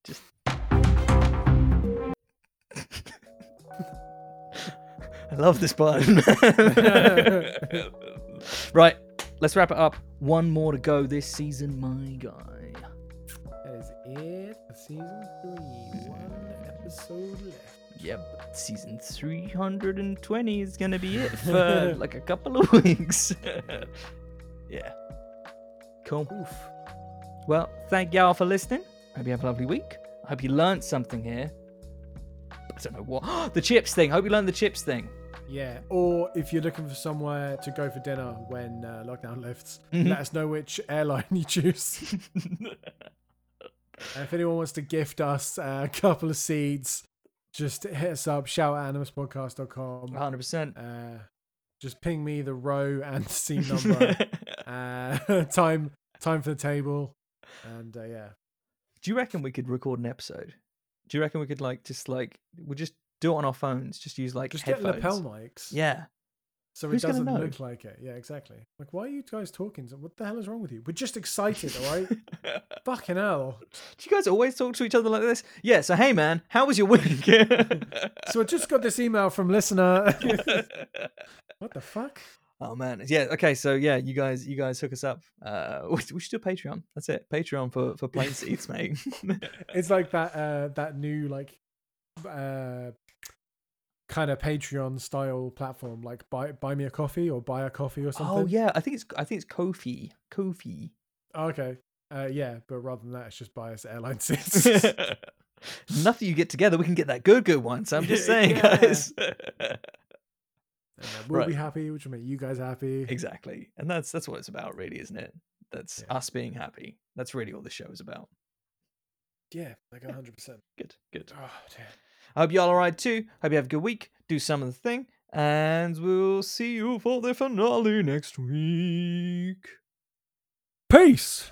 just. I love this button. Right, let's wrap it up. One more to go this season, my guy. That is it for season three. One episode left. Yeah, but season three hundred twenty is going to be it for like a couple of weeks. Yeah. Cool. Oof. Well, thank y'all for listening. Hope you have a lovely week. I hope you learned something here. I don't know what. The chips thing. I hope you learned the chips thing. Yeah. Or if you're looking for somewhere to go for dinner when uh, lockdown lifts, mm-hmm. Let us know which airline you choose. If anyone wants to gift us a couple of seeds, just hit us up, shout at animus podcast dot com. one hundred percent. Uh, just ping me the row and scene number. uh, time time for the table. And uh, yeah. Do you reckon we could record an episode? Do you reckon we could like just like, we'll just do it on our phones. Just use like just headphones. Just get lapel mics. Yeah. So Who's it doesn't look like it. Yeah, exactly. Like, why are you guys talking? What the hell is wrong with you? We're just excited, all right? Fucking hell. Do you guys always talk to each other like this? Yeah, so hey, man, how was your week? So I just got this email from listener. What the fuck? Oh, man. Yeah, okay, so yeah, you guys you guys hook us up. Uh, we should do Patreon. That's it. Patreon for, for plain seats, mate. It's like that uh, that new, like... Uh, kind of Patreon style platform, like buy buy me a coffee or buy a coffee or something. Oh yeah, I think it's I think it's Ko-fi. Ko-fi. Oh, okay, uh, yeah, but rather than that, it's just buy us airline seats. Nothing you get together, we can get that good good one. So I'm just saying, yeah. Guys. And we'll right. be happy, which will make you guys happy. Exactly, and that's that's what it's about, really, isn't it? That's yeah. us being happy. That's really all the show is about. Yeah, like a hundred percent. Good, good. Oh, damn. I hope y'all are alright too. Hope you have a good week. Do some of the thing. And we'll see you for the finale next week. Peace.